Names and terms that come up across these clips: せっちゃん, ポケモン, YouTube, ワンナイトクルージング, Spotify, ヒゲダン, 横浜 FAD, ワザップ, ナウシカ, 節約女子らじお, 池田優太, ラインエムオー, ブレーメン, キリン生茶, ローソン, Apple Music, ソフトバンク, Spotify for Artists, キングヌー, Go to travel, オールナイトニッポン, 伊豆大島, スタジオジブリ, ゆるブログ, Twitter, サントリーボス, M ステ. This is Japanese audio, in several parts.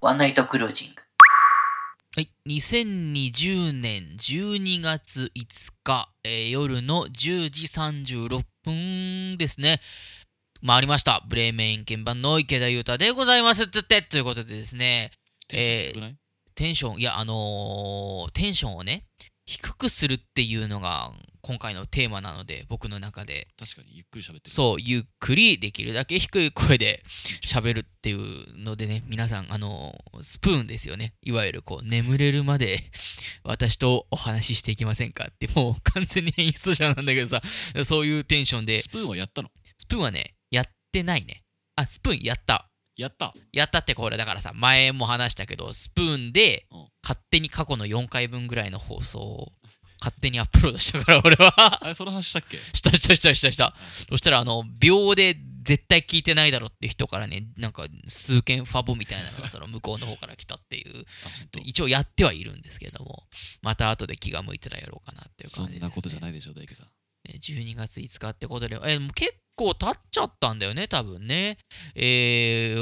ワンナイトクルージング。はい、2020年12月5日、夜の10時36分ですね。回りました。ブレーメン鍵盤の池田優太でございますっつってということでですね。テンションをね低くするっていうのが今回のテーマなので、僕の中で確かにゆっくり喋ってる。そう、ゆっくりできるだけ低い声で喋るっていうのでね、皆さんスプーンですよね、いわゆるこう眠れるまで私とお話ししていきませんかって、もう完全に演出者なんだけどさ、そういうテンションで。スプーンはやったの？スプーンはねやってないね。あ、スプーンやったってこれだからさ、前も話したけど、スプーンで勝手に過去の4回分ぐらいの放送を勝手にアップロードしたから俺は。あれ、その話したっけ？した。そしたら秒で絶対聞いてないだろって人からね、なんか数件ファボみたいなのがその向こうの方から来たっていう一応やってはいるんですけども、また後で気が向いたらやろうかなっていう感じですね。そんなことじゃないでしょう大池さん。12月5日ってことで、もう結構経っちゃったんだよね、多分ね。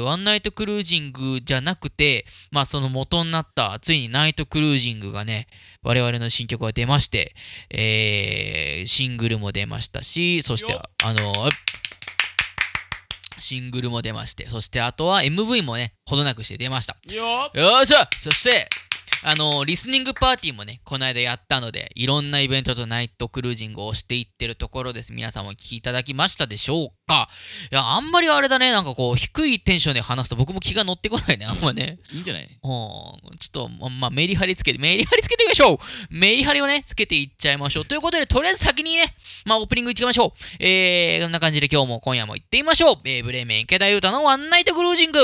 ワンナイトクルージングじゃなくて、まあその元になった、ついにナイトクルージングがね、我々の新曲が出まして、シングルも出ましたし、そして、そしてあとは MV もね、ほどなくして出ました。よいしょ。そして、リスニングパーティーもね、この間やったので、いろんなイベントとナイトクルージングをしていってるところです。皆さんもお聞きいただきましたでしょうか？いや、あんまりあれだね、なんかこう、低いテンションで話すと僕も気が乗ってこないね、あんまね。いいんじゃない？ちょっと、まあ、メリハリつけていきましょう。メリハリをね、つけていっちゃいましょう。ということで、とりあえず先にね、まあ、オープニングいっちゃいましょう。こんな感じで今日も今夜も行ってみましょう。ブレーメン池田優太のワンナイトクルージング。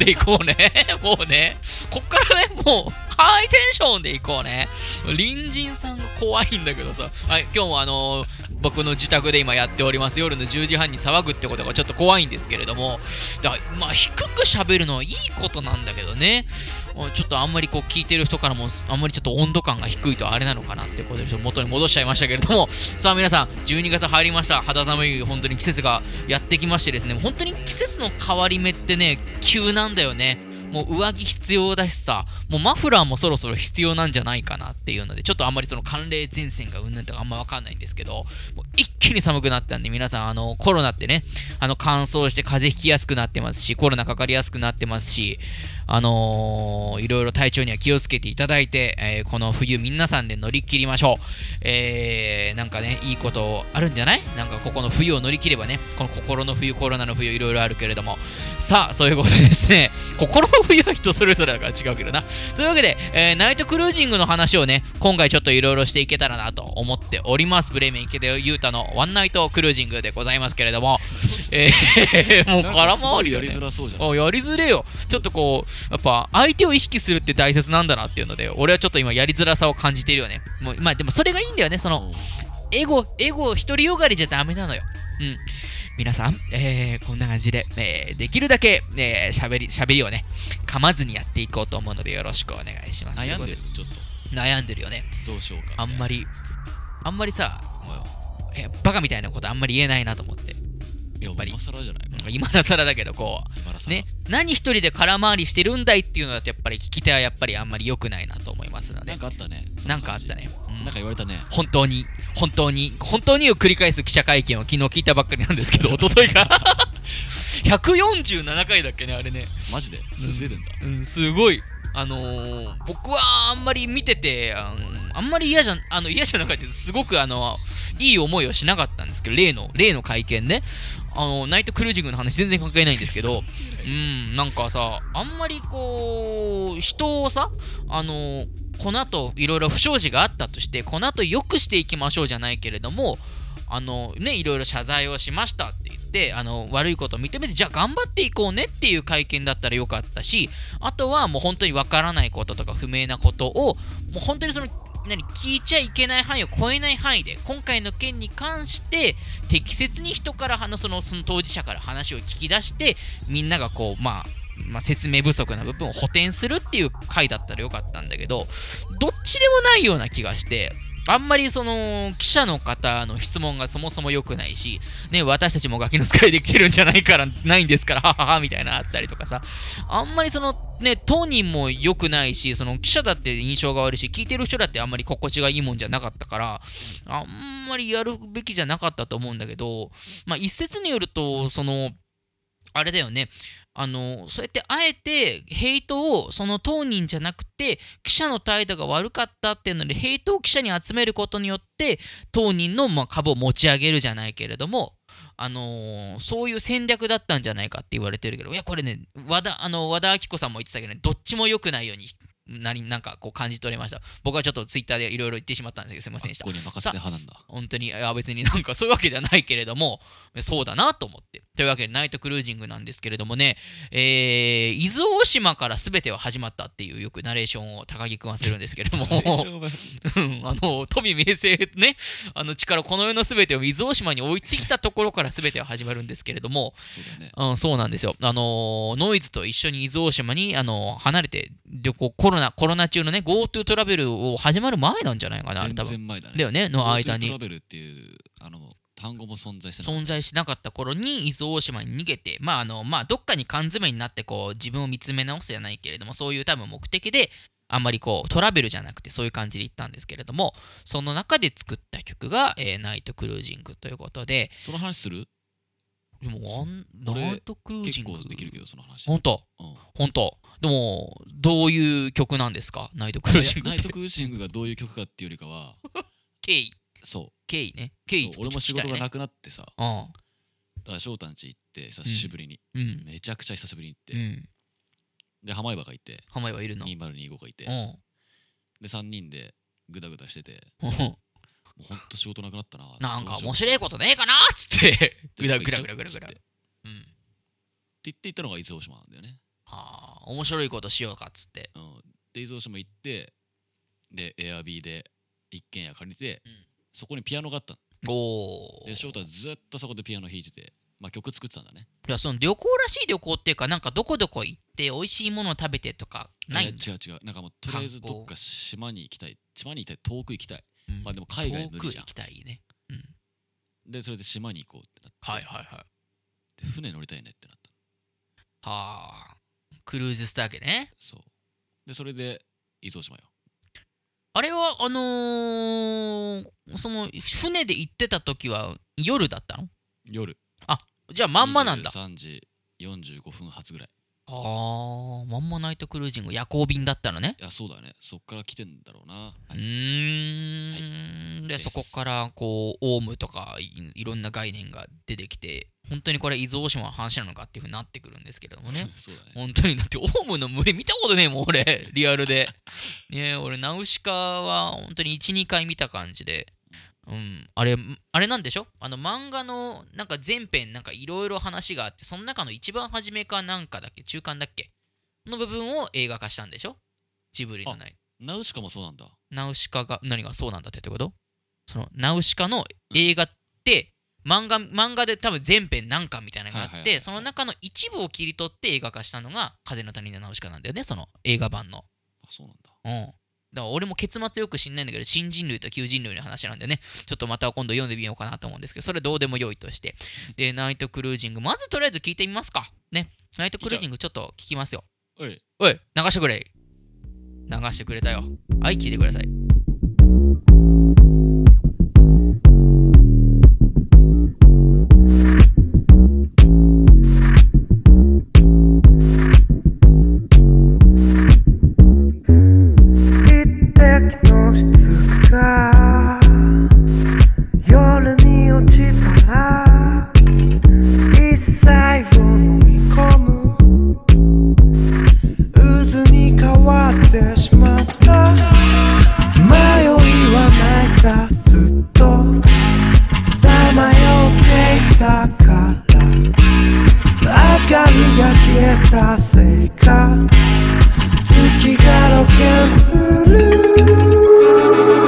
でいこうね。もうね、こっからね、もうハイテンションでいこうね。隣人さんが怖いんだけどさ、はい、今日も僕の自宅で今やっております。夜の10時半に騒ぐってことがちょっと怖いんですけれども、まあ低く喋るのはいいことなんだけどね、ちょっとあんまりこう聞いてる人からもあんまりちょっと温度感が低いとあれなのかなってことで、ちょっと元に戻しちゃいましたけれども、さあ皆さん12月入りました。肌寒い、本当に季節がやってきましてですね、本当に季節の変わり目ってね急なんだよね。もう上着必要だしさ、もうマフラーもそろそろ必要なんじゃないかなっていうので、ちょっとあんまりその寒冷前線がうんぬんとかあんま分かんないんですけど、もう一気に寒くなったんで、皆さんコロナってね、乾燥して風邪ひきやすくなってますし、コロナかかりやすくなってますし、いろいろ体調には気をつけていただいて、この冬皆さんで乗り切りましょう。なんかねいいことあるんじゃない？なんかここの冬を乗り切ればね、この心の冬、コロナの冬、いろいろあるけれども、さあそういうことでですね、心の冬は人それぞれだから違うけどな。というわけで、ナイトクルージングの話をね、今回ちょっといろいろしていけたらなと思っております。ブレーメン池田優太のワンナイトクルージングでございますけれども、もう空回りだね。やりづらそうじゃん。やりづれよ。ちょっとこうやっぱ相手を意識するって大切なんだなっていうので、俺はちょっと今やりづらさを感じているよね。もうまあでもそれがいいんだよね。そのエゴ独りよがりじゃダメなのよ。うん。皆さん、こんな感じで、できるだけ喋りをね噛まずにやっていこうと思うのでよろしくお願いします。悩んでる？ちょっと悩んでるよね。どうしようか、ね。あんまりさ、バカみたいなことあんまり言えないなと思って。やっぱり今更じゃない、今更だけどこうね、何一人で空回りしてるんだいっていうのだとやっぱり聞き手はやっぱりあんまり良くないなと思いますので、なんかあったね、うん、なんか言われたね。本当にを繰り返す記者会見を昨日聞いたばっかりなんですけど、一昨日か147回だっけね、あれね。マジで数字出るんだ、うん、すごい。僕はあんまり見てて、あんまり嫌じゃなかったです。すごくいい思いをしなかったんですけど、例の会見ね、ナイトクルージングの話全然関係ないんですけど、なんかさ、あんまりこう人をさ、この後いろいろ不祥事があったとして、この後良くしていきましょうじゃないけれども、いろいろ謝罪をしましたって言って、悪いことを認めて、じゃあ頑張っていこうねっていう会見だったらよかったし、あとはもう本当にわからないこととか不明なことをもう本当にその聞いちゃいけない範囲を超えない範囲で、今回の件に関して適切に人からその当事者から話を聞き出して、みんながこう説明不足な部分を補填するっていう回だったらよかったんだけど、どっちでもないような気がして、あんまり記者の方の質問がそもそも良くないし、ね、私たちもガキの使いできてるんじゃないから、ないんですから、ははは、みたいなあったりとかさ、あんまりね、当人も良くないし、記者だって印象が悪いし、聞いてる人だってあんまり心地がいいもんじゃなかったから、あんまりやるべきじゃなかったと思うんだけど、一説によると、あれだよね、そうやってあえてヘイトを当人じゃなくて記者の態度が悪かったっていうのでヘイトを記者に集めることによって当人の株を持ち上げるじゃないけれども、そういう戦略だったんじゃないかって言われてるけど、いやこれね、和田アキ子さんも言ってたけどね、どっちも良くないようになんかこう感じ取れました。僕はちょっとツイッターでいろいろ言ってしまったんですけど、すいませんでした。ここに任せて派なんだ。本当に、別になんかそういうわけではないけれども、そうだなと思って。というわけでナイトクルージングなんですけれどもね、伊豆大島から全ては始まったっていうよくナレーションを高木くんはするんですけれども、富名声ね、力、この世の全てを伊豆大島に置いてきたところから全ては始まるんですけれども、そうなんですよ。ノイズと一緒に伊豆大島に離れて旅行、コロナ中のね、Go to travel を始まる前なんじゃないかな、全然前だね。だよね、の間に。Go to travel っていう単語も存在しなかった頃に伊豆大島に逃げて、どっかに缶詰になってこう自分を見つめ直すじゃないけれども、そういう多分目的であんまりこうトラベルじゃなくてそういう感じで行ったんですけれども、その中で作った曲が、ナイトクルージングということで。その話する？でもナイトクルージング結構できるけど、その話本当、本当。でもどういう曲なんですか、ナイトクルージングって。ナイトクルージングがどういう曲かっていうよりかは経緯。そう経緯ね、経緯。俺も仕事がなくなってさ、だから翔太ん家行って久しぶりに、めちゃくちゃ久しぶりに行って、で浜岩がいて、浜岩いるの2025がいて、で3人でグダグダしてて、もうほんと仕事なくなったな、なんか面白いことねえかなっつってグダグダって言っていったのが伊豆大島なんだよね。はあ、面白いことしようかっつって、で伊豆大島行って、でエアビーで一軒家借りて、そこにピアノがあったの。で翔太はずっとそこでピアノ弾いてて、曲作ってたんだね。いや、旅行らしい旅行っていうか、なんかどこどこ行って美味しいものを食べてとかないんだ。違う、なんかもうとりあえずどっか島に行きたい、遠く行きたい。でも海外無理じゃん。遠く行きたいね。でそれで島に行こうってなって、はい、で船乗りたいねってなった。はあ、クルーズしたわけね。そうで、それで伊豆大島よ。あれは船で行ってた時は夜だったの？夜。あ、じゃあまんまなんだ。23時45分発ぐらい。ああ、まんまナイトクルージング、夜行便だったのね。いや、そうだね。そっから来てんだろうな。はい、でそこからこうオウムとかいろんな概念が出てきて、本当にこれ伊豆大島の話なのかっていう風になってくるんですけれどもね。そうだね。本当にだってオウムの群れ見たことねえもん俺、リアルで。ね、俺ナウシカは本当に 1,2 回見た感じで。あれなんでしょ、漫画のなんか前編なんかいろいろ話があって、その中の一番初めかなんかだっけ、中間だっけの部分を映画化したんでしょ、ジブリの。ないナウシカもそうなんだ。ナウシカが何がそうなんだってこと？そのナウシカの映画って、漫画で多分前編なんかみたいなのがあって、その中の一部を切り取って映画化したのが風の谷のナウシカなんだよね、その映画版の。あ、そうなんだ。だから俺も結末よく知んないんだけど、新人類と旧人類の話なんだよね。ちょっとまた今度読んでみようかなと思うんですけど、それどうでもよいとして。で、ナイトクルージング、まずとりあえず聞いてみますか。ね。ナイトクルージングちょっと聞きますよ。おい、流してくれ。流してくれたよ。はい、聞いてください。月が露見する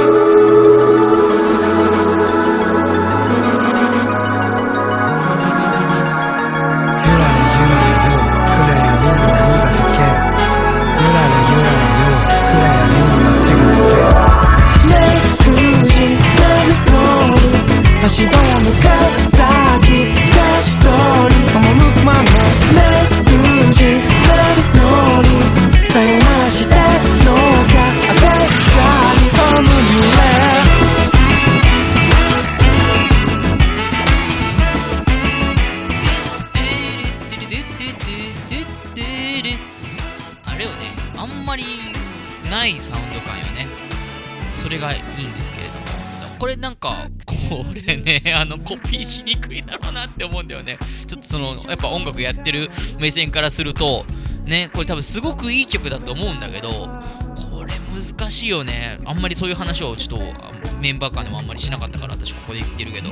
あれをね、あんまりないサウンド感よね。それがいいんですけれども、これなんかこれね、コピーしにくいだろうなって思うんだよね。ちょっとそのやっぱ音楽やってる目線からするとね、これ多分すごくいい曲だと思うんだけど、これ難しいよね。あんまりそういう話をちょっとメンバー間でもあんまりしなかったから、私ここで言ってるけど、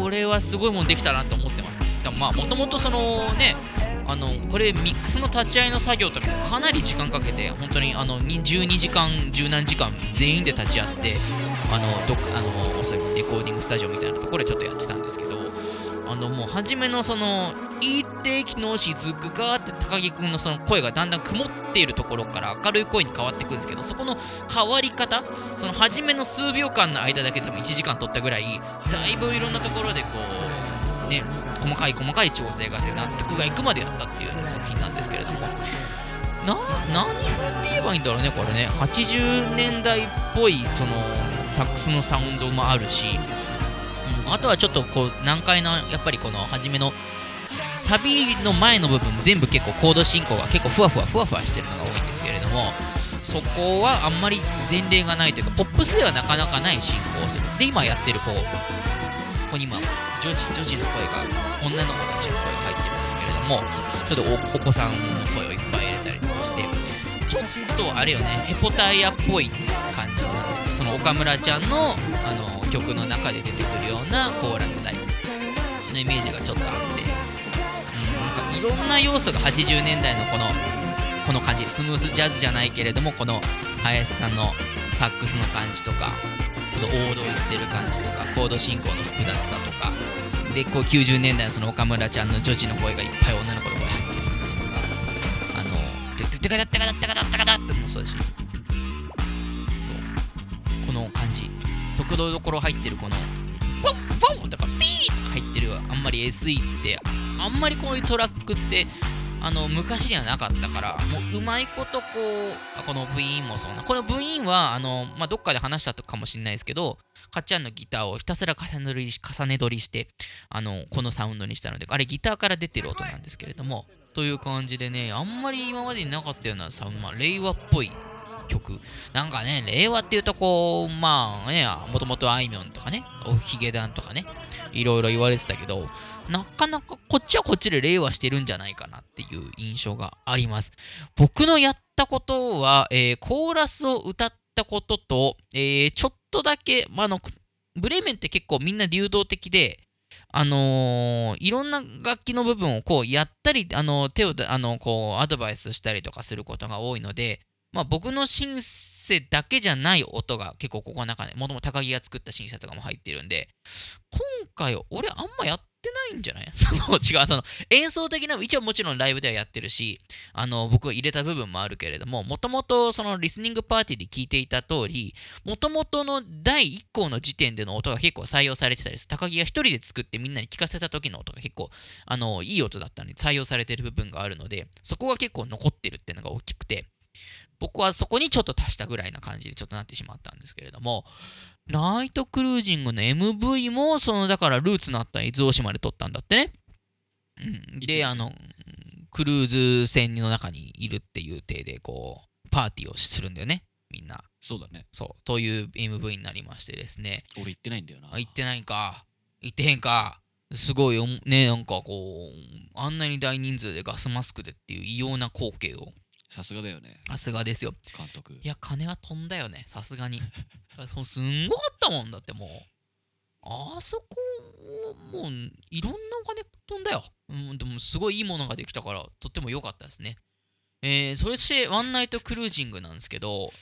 これはすごいもんできたなと思ってます。まあもともとそのね、これミックスの立ち会いの作業とかかなり時間かけて、本当に12時間十何時間全員で立ち会って、レコーディングスタジオみたいなところでちょっとやってたんですけど、もう初めのその一定機能しずくがって高木くんのその声がだんだん曇っているところから明るい声に変わっていくんですけど、そこの変わり方、その初めの数秒間の間だけでも1時間取ったぐらい、だいぶいろんなところでこうね、細かい調整があって納得がいくまでやったっていう作品なんですけれども、何風って言えばいいんだろうね、これね。80年代っぽいそのサックスのサウンドもあるし、あとはちょっとこう難解な、やっぱりこの初めのサビの前の部分全部結構コード進行が結構ふわふわしてるのが多いんですけれども、そこはあんまり前例がないというか、ポップスではなかなかない進行をする。で今やってるここに今女児の声が、女の子たちの声が入ってるんですけれども、ちょっと お子さんの声をいっぱい入れたりとかして、ちょっとあれよね、ヘポタイヤっぽい感じなんです。その岡村ちゃんの曲の中で出てくるようなコーラスタイプのイメージがちょっとあって、うん、なんかいろんな要素が80年代のこの感じ、スムースジャズじゃないけれども、この林さんのサックスの感じとか、この王道言ってる感じとか、コード進行の複雑さとかで、こう90年代のその岡村ちゃんの女児の声がいっぱい女の子の声入ってる感じとか、テカダッってもそうだし、この感じ、ところどころ入ってるこのフォンとかピーとか入ってる、あんまり SE ってあんまりこういうトラックって昔にはなかったから、もううまいことこう、この部員もそうな、この部員はどっかで話したかもしれないですけど、かっちゃんのギターをひたすら重ね取りしてこのサウンドにしたので、あれギターから出てる音なんですけれども、という感じでね、あんまり今までになかったようなサウンド、令和っぽい曲なんかね。令和っていうとこう、まあね、もともとあいみょんとかね、おひげだんとかね、いろいろ言われてたけど、なかなかこっちはこっちで令和してるんじゃないかなっていう印象があります。僕のやったことは、コーラスを歌ったことと、ちょっとだけ、ブレーメンって結構みんな流動的で、いろんな楽器の部分をこうやったり、手をこうアドバイスしたりとかすることが多いので、僕のシンセだけじゃない音が結構ここの中で、もともと高木が作ったシンセとかも入ってるんで、今回俺あんまやってないんじゃない？その演奏的な、一応もちろんライブではやってるし、僕が入れた部分もあるけれども、もともとそのリスニングパーティーで聞いていた通り、もともとの第1項の時点での音が結構採用されてたりする。高木が一人で作ってみんなに聞かせた時の音が結構いい音だったのに採用されてる部分があるので、そこが結構残ってるっていうのが大きくて、僕はそこにちょっと足したぐらいな感じでちょっとなってしまったんですけれども、ナイトクルージングの MV もだからルーツのあった伊豆大島で撮ったんだってね、うん、でクルーズ船の中にいるっていう体でこうパーティーをするんだよね、みんな。そうだね。そうという MV になりましてですね。俺行ってないんだよな。行ってないんか。行ってへんか。すごいね、なんかこうあんなに大人数でガスマスクでっていう異様な光景を。さすがだよね。さすがですよ、監督。いや、金は飛んだよね、さすがに。すんごかったもんだって、もう。あそこ、もう、いろんなお金飛んだよ。でも、すごいいいものができたから、とっても良かったですね。そして、ワンナイトクルージングなんですけど、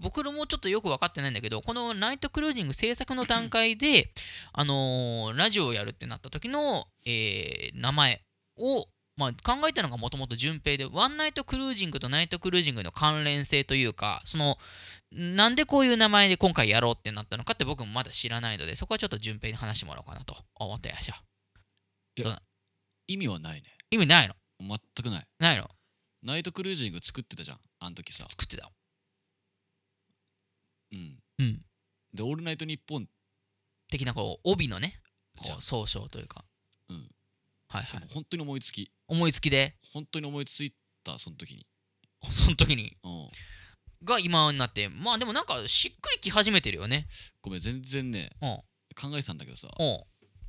僕らもちょっとよく分かってないんだけど、このナイトクルージング制作の段階で、ラジオをやるってなった時の、名前を、考えたのがもともと順平で、ワンナイトクルージングとナイトクルージングの関連性というか、なんでこういう名前で今回やろうってなったのかって僕もまだ知らないので、そこはちょっと順平に話してもらおうかなと思ってらっしゃる。意味はないね。意味ないの。全くない。ないの。ナイトクルージング作ってたじゃん、あの時さ。作ってた。うん。うん。で、オールナイトニッポン的なこう帯のね、こう総称というか。うん。はいはい、本当に思いつきで本当に思いついたその時に、うん、が今になって、まあでもなんかしっくりき始めてるよね。ごめん全然ね、考えてたんだけどさ、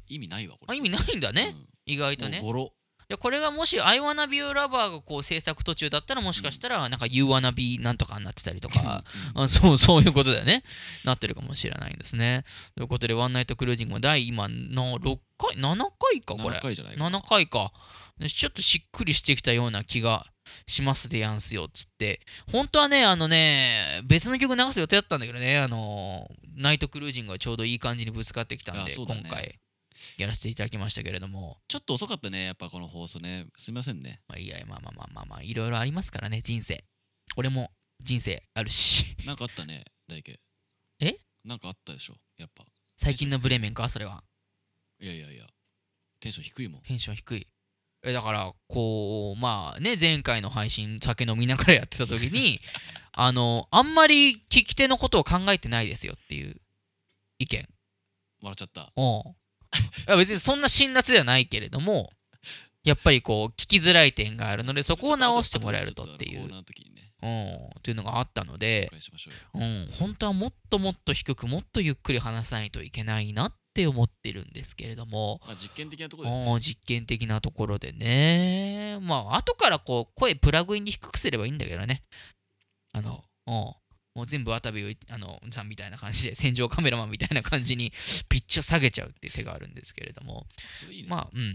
意味ないわこれ。あ、意味ないんだね、うん、意外とね。もうゴロで、これがもし I wanna be a lover がこう制作途中だったら、もしかしたらなんか You wanna be なんとかになってたりとかそういうことだよね、なってるかもしれないんですね。ということで、ワンナイトクルージングも第今の6回7回か、これ7回じゃないかな、7回か。ちょっとしっくりしてきたような気がしますでやんすよっつって、本当はね、別の曲流す予定だったんだけどね、ナイトクルージングがちょうどいい感じにぶつかってきたんで、今回やらせていただきましたけれども、ちょっと遅かったねやっぱこの放送ね、すみませんね。まあいや、まあいろいろありますからね、人生。俺も人生あるしなんかあったね大輝。え、なんかあったでしょやっぱ最近のブレーメンか、それは。いやテンション低いもん。テンション低い。だからこう、まあね、前回の配信酒飲みながらやってた時にあんまり聞き手のことを考えてないですよっていう意見もらっちゃった。おういや別にそんな辛辣ではないけれども、やっぱりこう聞きづらい点があるので、そこを直してもらえるとっていう、というのがあったので、本当はもっともっと低くもっとゆっくり話さないといけないなって思ってるんですけれども、実験的なところでね、まあ後からこう声プラグインに低くすればいいんだけどね、もう全部渡部さんみたいな感じで、戦場カメラマンみたいな感じにピッチを下げちゃうっていう手があるんですけれども、いい、ね、まあうん、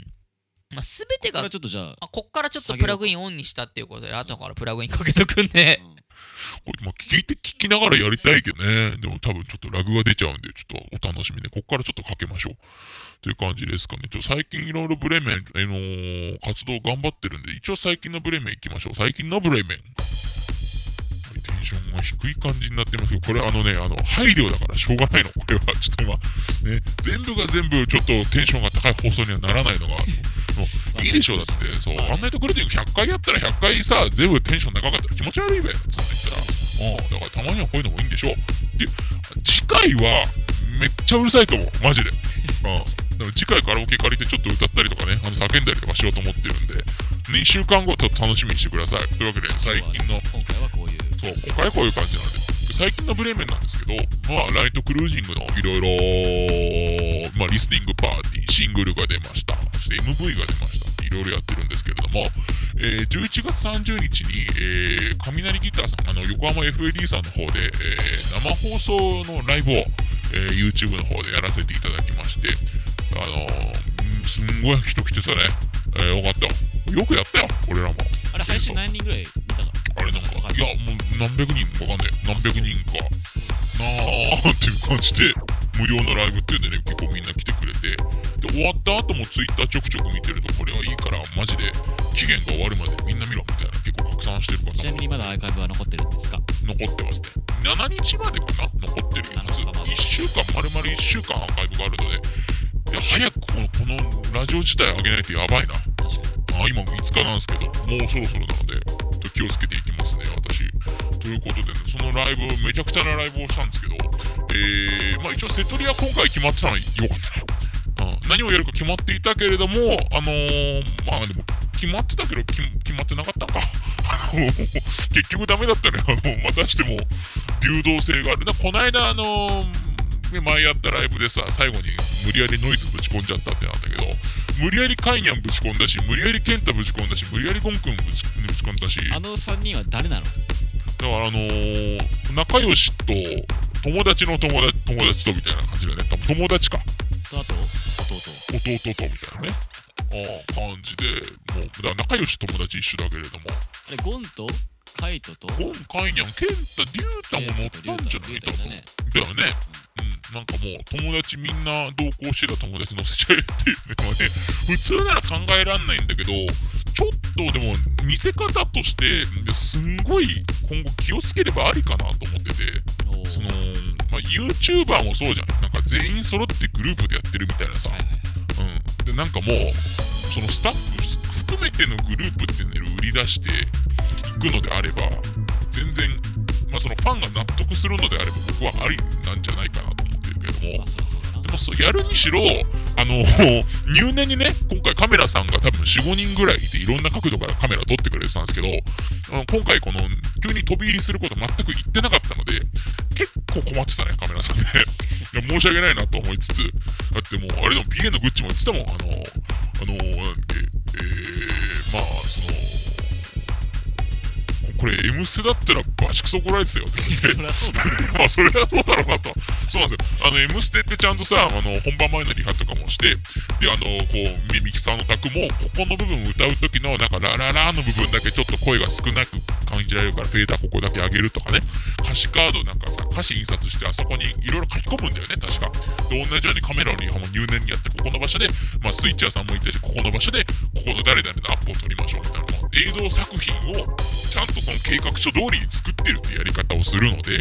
まあ、全てがここからちょっとじゃあ、こっからちょっとプラグインオンにしたっていうことで、後からプラグインかけとくんで、これまあ聞きながらやりたいけどね、でも多分ちょっとラグが出ちゃうんで、ちょっとお楽しみで、こっからちょっとかけましょうという感じですかね。ちょ最近いろいろブレーメン、活動頑張ってるんで、一応最近のブレーメンいきましょう。最近のブレーメン、テンションが低い感じになってますけど、これ配慮だからしょうがないの。これはちょっとね、全部が全部ちょっとテンションが高い放送にはならないのがいいでしょう。だってそう、ワンナイトクルージング100回やったら100回さ、全部テンション高かったら気持ち悪いべ、そんな言ったら。だからたまにはこういうのもいいんでしょう。で、次回はめっちゃうるさいと思う、マジで。だから次回カラオケ借りてちょっと歌ったりとかね、叫んだりとかしようと思ってるんで、2週間後ちょっと楽しみにしてください。というわけで、最近の今回はこういう感じなんで、最近のブレーメンなんですけど、まあライトクルージングのいろいろ、まあリスニングパーティー、シングルが出ました、そして MV が出ましたっていろいろやってるんですけれども、11月30日に、雷ギターさん、横浜 FAD さんの方で、生放送のライブを、YouTube の方でやらせていただきまして、すんごい人来てたね。よかったよ、よくやったよ、俺らも。あれ配信何人ぐらい見たかな、あれなんか、いや、もう何百人かわかんねえ、何百人かなーっていう感じで、無料のライブっていうんでね、結構みんな来てくれて、で、終わった後もツイッターちょくちょく見てると、これはいいから、マジで期限が終わるまでみんな見ろみたいな、結構拡散してるから。ちなみにまだアーカイブは残ってるんですか？残ってますね。7日までかな、残ってるよ。1週間、丸々1週間アーカイブがあるので、いや早くこのラジオ自体上げないとやばいな。今5日なんですけど、もうそろそろなので、気をつけていきますね、私。ということでね、そのライブ、めちゃくちゃなライブをしたんですけど、まあ一応セトリは今回決まってたのによかったね。何をやるか決まっていたけれども、まあでも決まってたけど、決まってなかったか。結局ダメだったね。またしても流動性があるな。この間前やったライブでさ、最後に無理やりノイズぶち込んじゃったってなったけど、無理やりカイニャンぶち込んだし、無理やりケンタぶち込んだし、無理やりゴン君ぶち込んだし、3人は誰なの？だから仲良しと友達とみたいな感じだね。多分友達かと、あと弟とみたいなね感じで、もうだから仲良し友達一緒だけれども、あれゴンとカイトとゴン、カイニャン、ケンタ、リュウタも乗ったんじゃないだよね。なんかもう友達みんな同行してた友達乗せちゃえっていうのはね、普通なら考えらんないんだけど、ちょっとでも見せ方としてすんごい今後気をつければありかなと思ってて、YouTuber もそうじゃん、なんか全員揃ってグループでやってるみたいなさ、でなんかもうそのスタッフ含めてのグループっていうのを売り出していくのであれば、全然まあそのファンが納得するのであれば僕はありなんじゃないかなと思ってるけども、でうやるにしろ入念にね、今回カメラさんが多分 4,5 人ぐらいいて、いろんな角度からカメラ撮ってくれてたんですけど、今回この急に飛び入りすること全く言ってなかったので、結構困ってたねカメラさんねいや申し訳ないなと思いつつ、だってもうあれでも PA のグッチも言ってたもん、まあそのこれ M ステだったらバシクソ怒られてたよって言ってまあそれはどうだろうなと。そうなんですよ、M ステってちゃんとさ、本番前のリハとかもして、でこうミキサーの卓もここの部分歌う時のなんかラララの部分だけちょっと声が少なく感じられるからフェーダーここだけ上げるとかね、歌詞カードなんかさ、歌詞印刷してあそこにいろいろ書き込むんだよね確かで、同じようにカメラのリハも入念にやって、ここの場所で、まあ、スイッチャーさんもいたし、ここの場所でここの誰々のアップを撮りましょうみたいな、映像作品をちゃんとその計画書通りに作ってるってやり方をするので、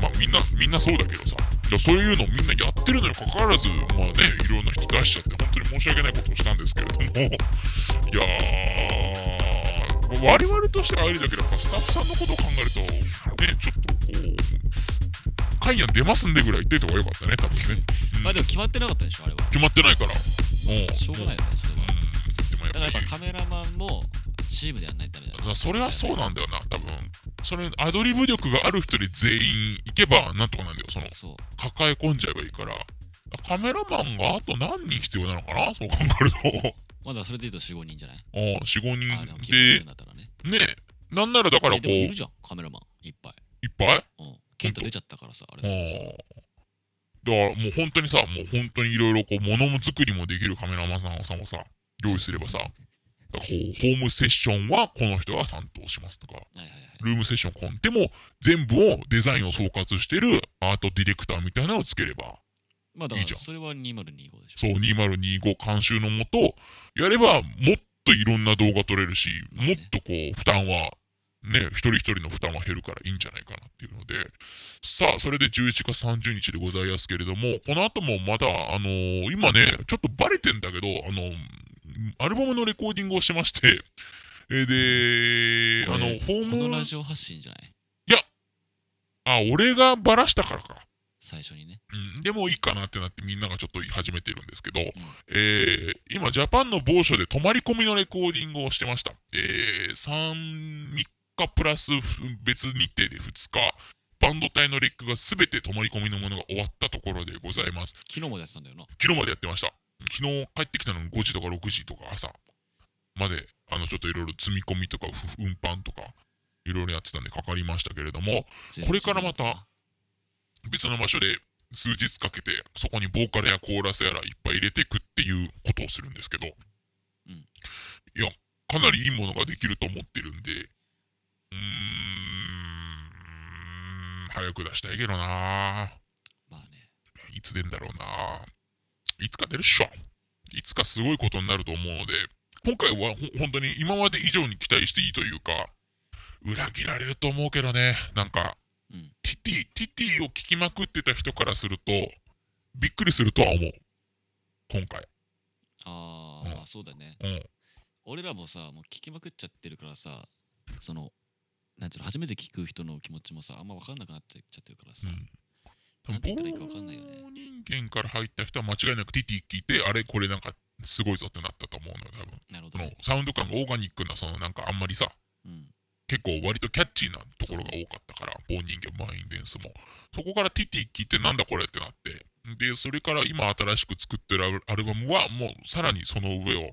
まあみんなそうだけどさ、じゃあそういうのをみんなやってるのにかかわらず、まあね、いろんな人出しちゃって本当に申し訳ないことをしたんですけれども、いやー、我々としてはありだけど、スタッフさんのことを考えるとね、ちょっとこう会員出ますんでぐらい言ってた方が良かったね多分ね、うん、まあでも決まってなかったでしょあれは。決まってないからしょうがないよねそれは、うん、だからやっぱカメラマンもチームでやんないとダメだな。それはそうなんだよな、多分それアドリブ力がある人に全員いけばなんとかなんだよ、そう抱え込んじゃえばいいから。カメラマンがあと何人必要なのかな、そう考えるとまだそれで言うと 4,5 人じゃない。ああ 4,5 人でねえ、なんならだからこう、いるじゃんカメラマンいっぱいいっぱい、うん、ケント出ちゃったからさあれだからもう本当にさ、もう本当にいろいろこう物作りもできるカメラマンさんをさ用意すればさ、ホームセッションはこの人が担当しますとか、はいはいはい、ルームセッションコンテも全部をデザインを総括してるアートディレクターみたいなのをつければいいじゃん、まあ、それは2025でしょ。そう2025監修のもとやればもっといろんな動画撮れるし、まあね、もっとこう負担はね、一人一人の負担は減るからいいんじゃないかなっていうので、さあそれで11月30日でございますけれども、この後もまだ今ねちょっとバレてんだけどアルバムのレコーディングをしまして、でこのラジオ発信じゃない？いや、俺がバラしたからか最初にね、うん、でもいいかなってなってみんながちょっと始めてるんですけど、うん、今ジャパンの某所で泊まり込みのレコーディングをしてました。3日プラス別日程で2日、バンド隊のレックが全て泊まり込みのものが終わったところでございます。昨日までやってたんだよな。昨日までやってました。昨日帰ってきたのに5時とか6時とか朝までちょっといろいろ積み込みとか運搬とかいろいろやってたんでかかりましたけれども、これからまた別の場所で数日かけてそこにボーカルやコーラスやらいっぱい入れていくっていうことをするんですけど、うん、いやかなりいいものができると思ってるんで、早く出したいけどな。まあね、いつ出んだろうな。いつか出るっしょ。いつかすごいことになると思うので、今回は本当に今まで以上に期待していいというか、裏切られると思うけどね、なんか、うん、ティティを聞きまくってた人からするとびっくりするとは思う今回。ああ、うん、そうだね、うん、俺らもさ、もう聞きまくっちゃってるからさ、そのなんていうの、初めて聞く人の気持ちもさ、あんま分かんなくなっちゃってるからさ、うん、なんて言ったらいいか分かんないよね。人間から入った人は間違いなくティティ聞いて、あれこれなんかすごいぞってなったと思うのよ多分。なるほど、ね、サウンド感がオーガニックな、そのなんかあんまりさ、うん、結構割とキャッチーなところが多かったから、棒人間満員電スもそこからティティ聞いてなんだこれってなって、でそれから今新しく作ってるアルバムはもうさらにその上を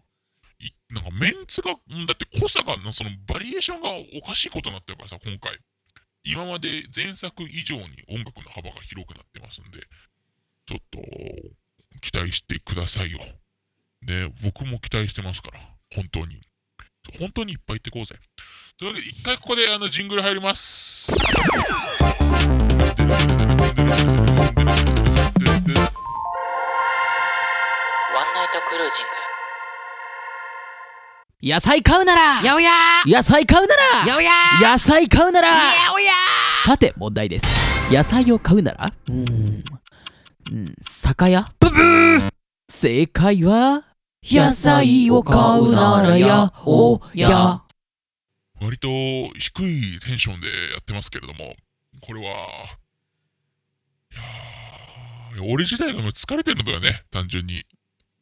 なんかメンツが、だって濃さがそのバリエーションがおかしいことになってるからさ、今回今まで前作以上に音楽の幅が広くなってますんで、ちょっと期待してくださいよ。ね、僕も期待してますから、本当に本当にいっぱい行ってこうぜ。というわけで一回ここでジングル入ります。ワンナイトクルージング。野菜買うならやおや、野菜買うならやおや、野菜買うならやおや。さて問題です。野菜を買うなら酒屋。ブブー。正解は野菜を買うならやおや。割と低いテンションでやってますけれども、これはいや俺自体がもう疲れてるんだよね、単純に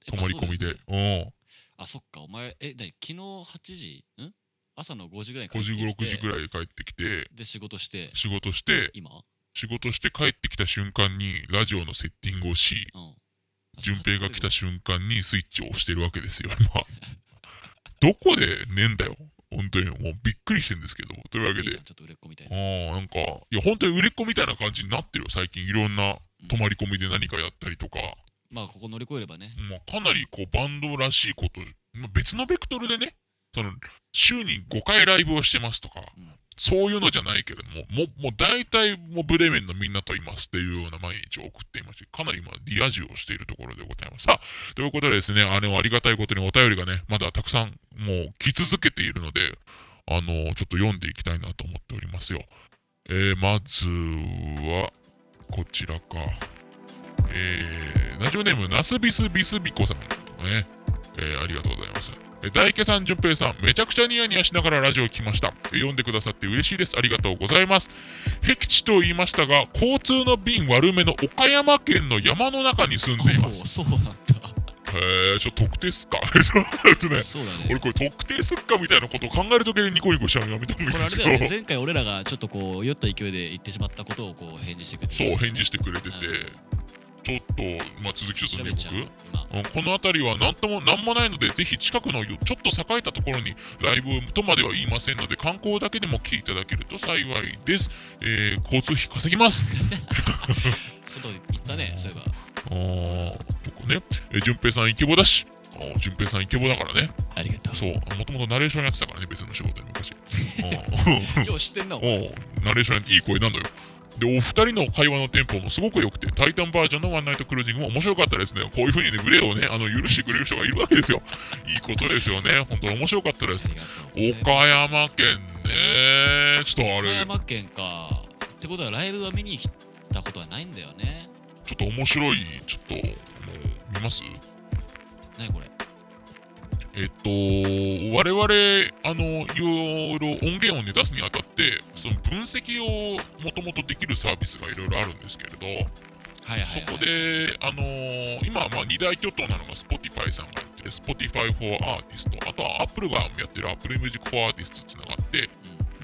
泊まり込みで。うん。あ、そっか、お前、何、昨日8時、ん？朝の5時ぐらいに帰ってきて、5時6時ぐらいに帰ってきて、で、仕事して、今？仕事して帰ってきた瞬間にラジオのセッティングをし、順平が来た瞬間にスイッチを押してるわけですよ、今。どこで寝んだよ。本当にもうびっくりしてんですけど、というわけで、いい、ちょっと売れっ子みたいな、なんかいや本当に売れっ子みたいな感じになってるよ最近。いろんな泊まり込みで何かやったりとか、まあここ乗り越えればね、まあ、かなりこうバンドらしいこと、まあ、別のベクトルでね、その週に5回ライブをしてますとか、そういうのじゃないけれども、もう大体もうブレメンのみんなといますっていうような毎日を送っていまして、かなり今リア充をしているところでございます。さあ、ということでですね、ありがたいことにお便りがね、まだたくさんもう来続けているので、ちょっと読んでいきたいなと思っておりますよ。まずはこちらか、ラジオネームナスビスビスビコさん、ね、ありがとうございます。大池さん、順平さん、めちゃくちゃニヤニヤしながらラジオを聞きました。読んでくださって嬉しいです。ありがとうございます。へきちと言いましたが、交通の便悪めの岡山県の山の中に住んでいます。そうなんだ。ちょっと特定すっかそうだね、俺これ特定すっかみたいなことを考えるときにニコニコしちゃうのやめたほうがいいんですけど、これあれだよね、前回俺らがちょっとこう酔った勢いで言ってしまったことをこう返事してくれて、ね、そう、返事してくれてて、ちょっと、まあ、続きちょっとね、僕この辺りはなんもないので、ぜひ近くのちょっと栄えたところに、ライブとまでは言いませんので、観光だけでも来ていただけると幸いです。交通費稼ぎます外行ったね、そういえば。僕ね、順平さんイケボだし、順平さんイケボだからね、ありがとう。そう、もともとナレーションやってたからね、別の仕事で昔よう知ってんな、お前。ナレーションいい声なんだよ。で、お二人の会話のテンポもすごく良くて、タイタンバージョンのワンナイトクルージングも面白かったですね。こういう風にね、ブレをね、許してくれる人がいるわけですよ。いいことですよね。本当に面白かったです。岡山県ね、ちょっとあれ。岡山県か。ってことはライブは見に来たことはないんだよね。ちょっと面白い、ちょっと、見ます？何これ？我々いろいろ音源をね出すにあたって、その分析をもともとできるサービスがいろいろあるんですけれど、はい、そこで今はまあ2大巨頭なのが Spotify さんがやってる Spotify for Artists、 あとは Apple がやってる Apple Music for Artists つながって、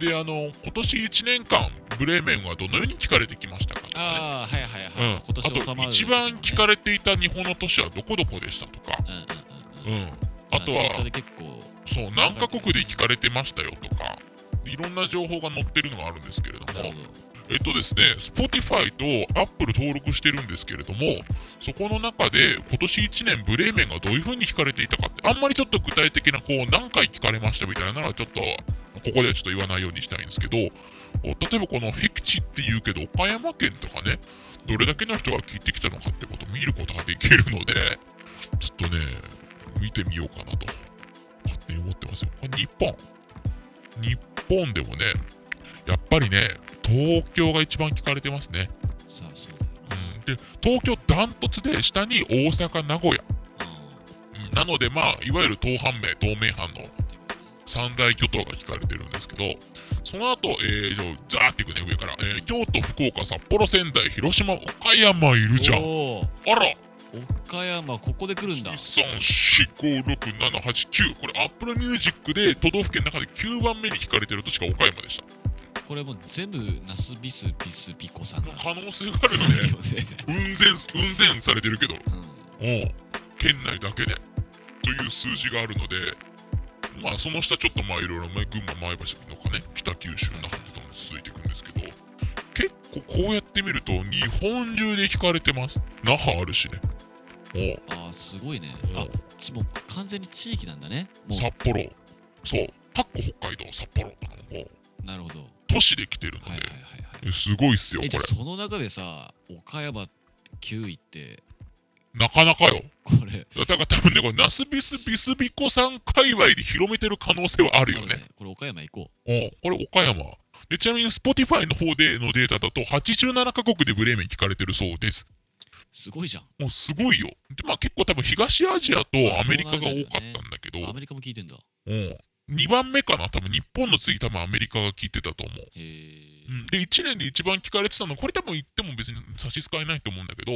で今年1年間ブレーメンはどのように聞かれてきましたかとか、ね、ああはいはいはい、今年収まる、あと一番聞かれていた日本の都市はどこどこでしたとか、あとはそう何カ国で聞かれてましたよとか、いろんな情報が載ってるのがあるんですけれども、ですね、Spotify と Apple 登録してるんですけれども、そこの中で今年1年ブレーメンがどういう風に聞かれていたかって、あんまりちょっと具体的なこう何回聞かれましたみたいなのはちょっとここではちょっと言わないようにしたいんですけど、例えばこのへきちっていうけど岡山県とかね、どれだけの人が聞いてきたのかってことを見ることができるので、ちょっとね見てみようかなと勝手に思ってますよ。日本でもね、やっぱりね東京が一番聞かれてますね。さあ、そうだよな。で、東京ダントツで下に大阪、名古屋、なのでまあいわゆる東名阪の三大巨頭が聞かれてるんですけど、その後、ザーっていくね、上から、京都、福岡、札幌、仙台、広島、岡山いるじゃん。あら、岡山ここで来るんだ。1、2、3、4、5、6、7、8、9、これ Apple Music で都道府県の中で9番目に聞かれてるとしか岡山でした。これもう全部ナスビスビスビコさんの可能性があるので、うんぜんされてるけど、県内だけでという数字があるので、まあその下ちょっとまあいろいろ群馬、前橋とかね、北九州などと続いていくんですけど、結構こうやってみると日本中で聞かれてます。那覇あるしね。ああ、すごいね。あ、もう完全に地域なんだね。もう札幌、そう、かっこ北海道、札幌かな。なるほど。都市で来てるので、すごいっすよこれ。その中でさ、岡山9位ってなかなかよ。これだから多分ね、これナスビスビスビコさん界隈で広めてる可能性はあるよね。これ岡山行こう。これ岡山。で、ちなみに Spotify の方でのデータだと87カ国でブレーメン聞かれてるそうです。すごいじゃん。もうすごいよ。で、まあ結構多分東アジアとアメリカが多かったんだけど、アメリカも聞いてんだ。2番目かな、多分日本の次多分アメリカが聞いてたと思う。へー、うん、で1年で一番聞かれてたの、これ多分言っても別に差し支えないと思うんだけど、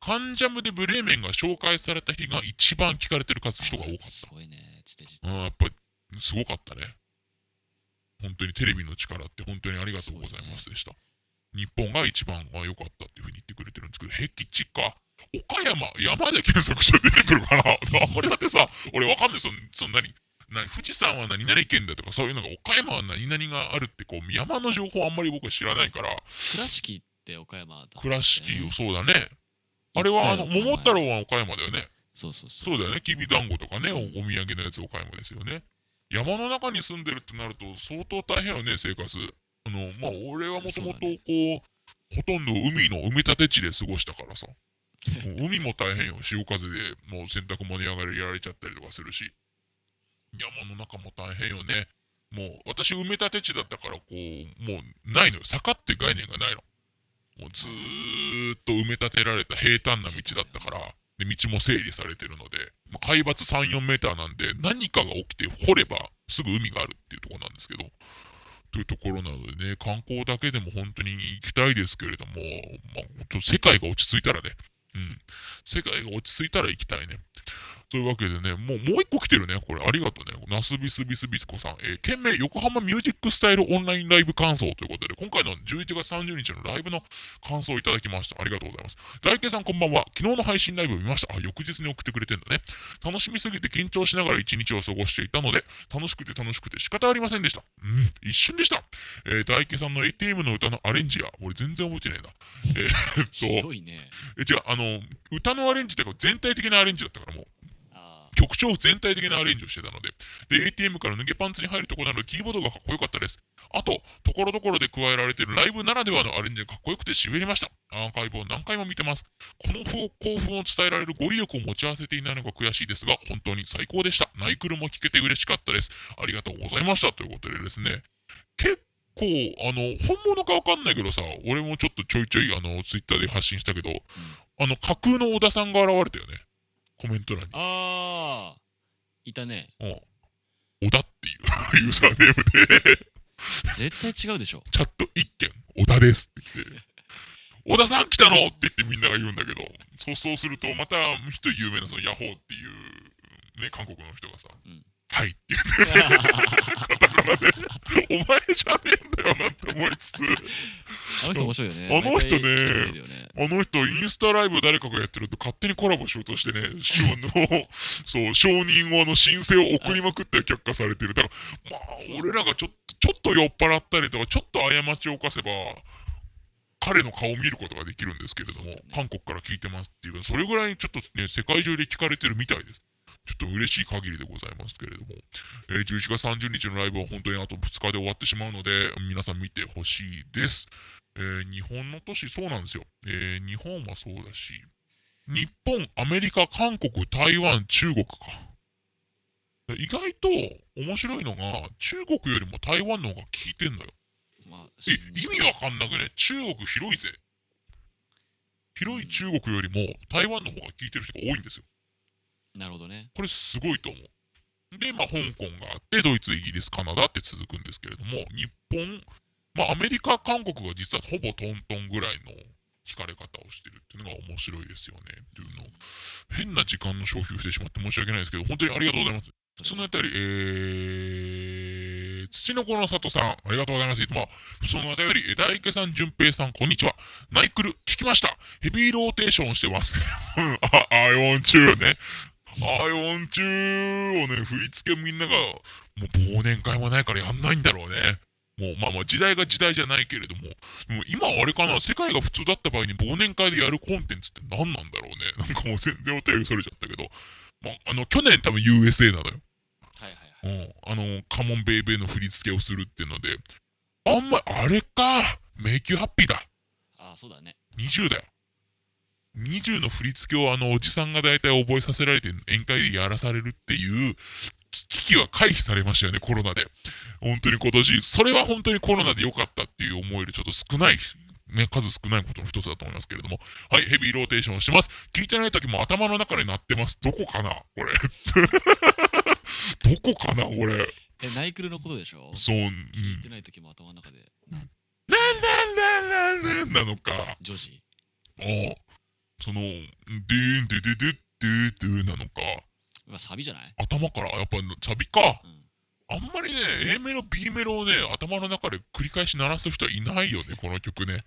カンジャムでブレーメンが紹介された日が一番聞かれてる数人が多かった。すごいね、うん、やっぱりすごかったね。本当にテレビの力って本当にありがとうございますでした。日本が一番良かったっていうふうに言ってくれてるんですけど、へきちか岡山、山で検索して出てくるかな。あんまりだってさ、俺わかんない、そんなに富士山は何々県だとかそういうのが、岡山は何々があるってこう山の情報あんまり僕は知らないから。倉敷って岡山だったね。倉敷、そうだね。あれは桃太郎は岡山だよね。そうだよね。きびだんごとかね、お土産のやつ岡山ですよね。山の中に住んでるってなると相当大変よね、生活。まあ俺はもともとこうほとんど海の埋め立て地で過ごしたからさ海も大変よ。潮風でもう洗濯物やられちゃったりとかするし、山の中も大変よね。もう私埋め立て地だったからこうもうないのよ、坂って概念がないの。もうずーっと埋め立てられた平坦な道だったから、で道も整理されてるので、まあ、海抜 3,4 メーターなんで何かが起きて掘ればすぐ海があるっていうところなんですけど、というところなのでね、観光だけでも本当に行きたいですけれども、まあ、ちょっと世界が落ち着いたらね、うん、世界が落ち着いたら行きたいね。というわけでね、もう一個来てるね。これありがとうね。なすびすびすびすこさん、件名横浜ミュージックスタイルオンラインライブ感想ということで、今回の11月30日のライブの感想をいただきました。ありがとうございます。大慶さんこんばんは。昨日の配信ライブを見ました。あ、翌日に送ってくれてんだね。楽しみすぎて緊張しながら一日を過ごしていたので、楽しくて仕方ありませんでした。うん、一瞬でした。大慶さんの ATM の歌のアレンジや、俺全然覚えてないな。ひどいね。違う、歌のアレンジってか全体的なアレンジだったからもう。曲調全体的なアレンジをしてたので、ATM から抜けパンツに入るところなどキーボードがかっこよかったです。あと、ところどころで加えられているライブならではのアレンジがかっこよくてしびれました。アーカイブを何回も見てます。この興奮を伝えられる語彙力を持ち合わせていないのが悔しいですが、本当に最高でした。ナイクルも聴けて嬉しかったです。ありがとうございました。ということでですね、結構、本物かわかんないけどさ、俺もちょっとちょいちょいツイッターで発信したけど、架空の小田さんが現れたよね。コメント欄に。ああ、いたね。小田っていうユーザーネームで絶対違うでしょ。チャット一件小田ですって言って小田さん来たのって言ってみんなが言うんだけど、そうするとまた一人有名なそのヤホーっていうね、韓国の人がさ、うん、はいって言ってカタカナでお前じゃねえんだよなって思いつつあの人面白いよね。あの人インスタライブ誰かがやってると勝手にコラボしようとしてね、そう承認を申請を送りまくって却下されてる。だからまあ俺らがちょっと酔っ払ったりとかちょっと過ちを犯せば彼の顔を見ることができるんですけれども、ね、韓国から聞いてますっていう、それぐらいちょっとね世界中で聞かれてるみたいです。ちょっと嬉しい限りでございますけれども、11月30日のライブは本当にあと2日で終わってしまうので、皆さん見てほしいです。日本の都市、そうなんですよ。日本はそうだし、日本、アメリカ、韓国、台湾、中国か。意外と面白いのが、中国よりも台湾の方が効いてんのよ。意味わかんなくね。中国広いぜ。広い中国よりも台湾の方が効いてる人が多いんですよ。なるほどね。これすごいと思う。で、まあ香港があってドイツ、イギリス、カナダって続くんですけれども、日本、まあアメリカ、韓国が実はほぼトントンぐらいの聞かれ方をしてるっていうのが面白いですよねっていうのを、変な時間の消費をしてしまって申し訳ないですけど、本当にありがとうございます。そのあたり、土の子の里さん、ありがとうございます。いつもそのあたり、大池さん、淳平さん、こんにちは。ナイクル聞きました。ヘビーローテーションしてます。アイオン中ね。アイオン中をね、振り付けみんなが、もう忘年会もないからやんないんだろうね。もうまあ時代が時代じゃないけれども、でも今あれかな、世界が普通だった場合に忘年会でやるコンテンツって何なんだろうね。なんかもう全然お手上げそれちゃったけど、まあ、去年多分 USA なのよ。はいはいはい。カモンベイベーの振り付けをするっていうので、あんまり、あれか、迷宮ハッピーだ。ああ、そうだね。20だよ。20の振り付けをおじさんが大体覚えさせられて宴会でやらされるっていう危機は回避されましたよね、コロナで。本当に今年、それは本当にコロナで良かったっていう思いよりちょっと少ない、ね、数少ないことの一つだと思いますけれども。はい、ヘビーローテーションをしてます。聞いてない時も頭の中になってます。どこかなこれ。どこかなこれ。え、ナイクルのことでしょ。そう、うん、聞いてない時も頭の中でなんなのかジョージ、ああ、そのディーンデデデデデデなのか、サビじゃない、頭からやっぱサビか、うん、あんまりね A メロ B メロをね頭の中で繰り返し鳴らす人はいないよね、この曲ね。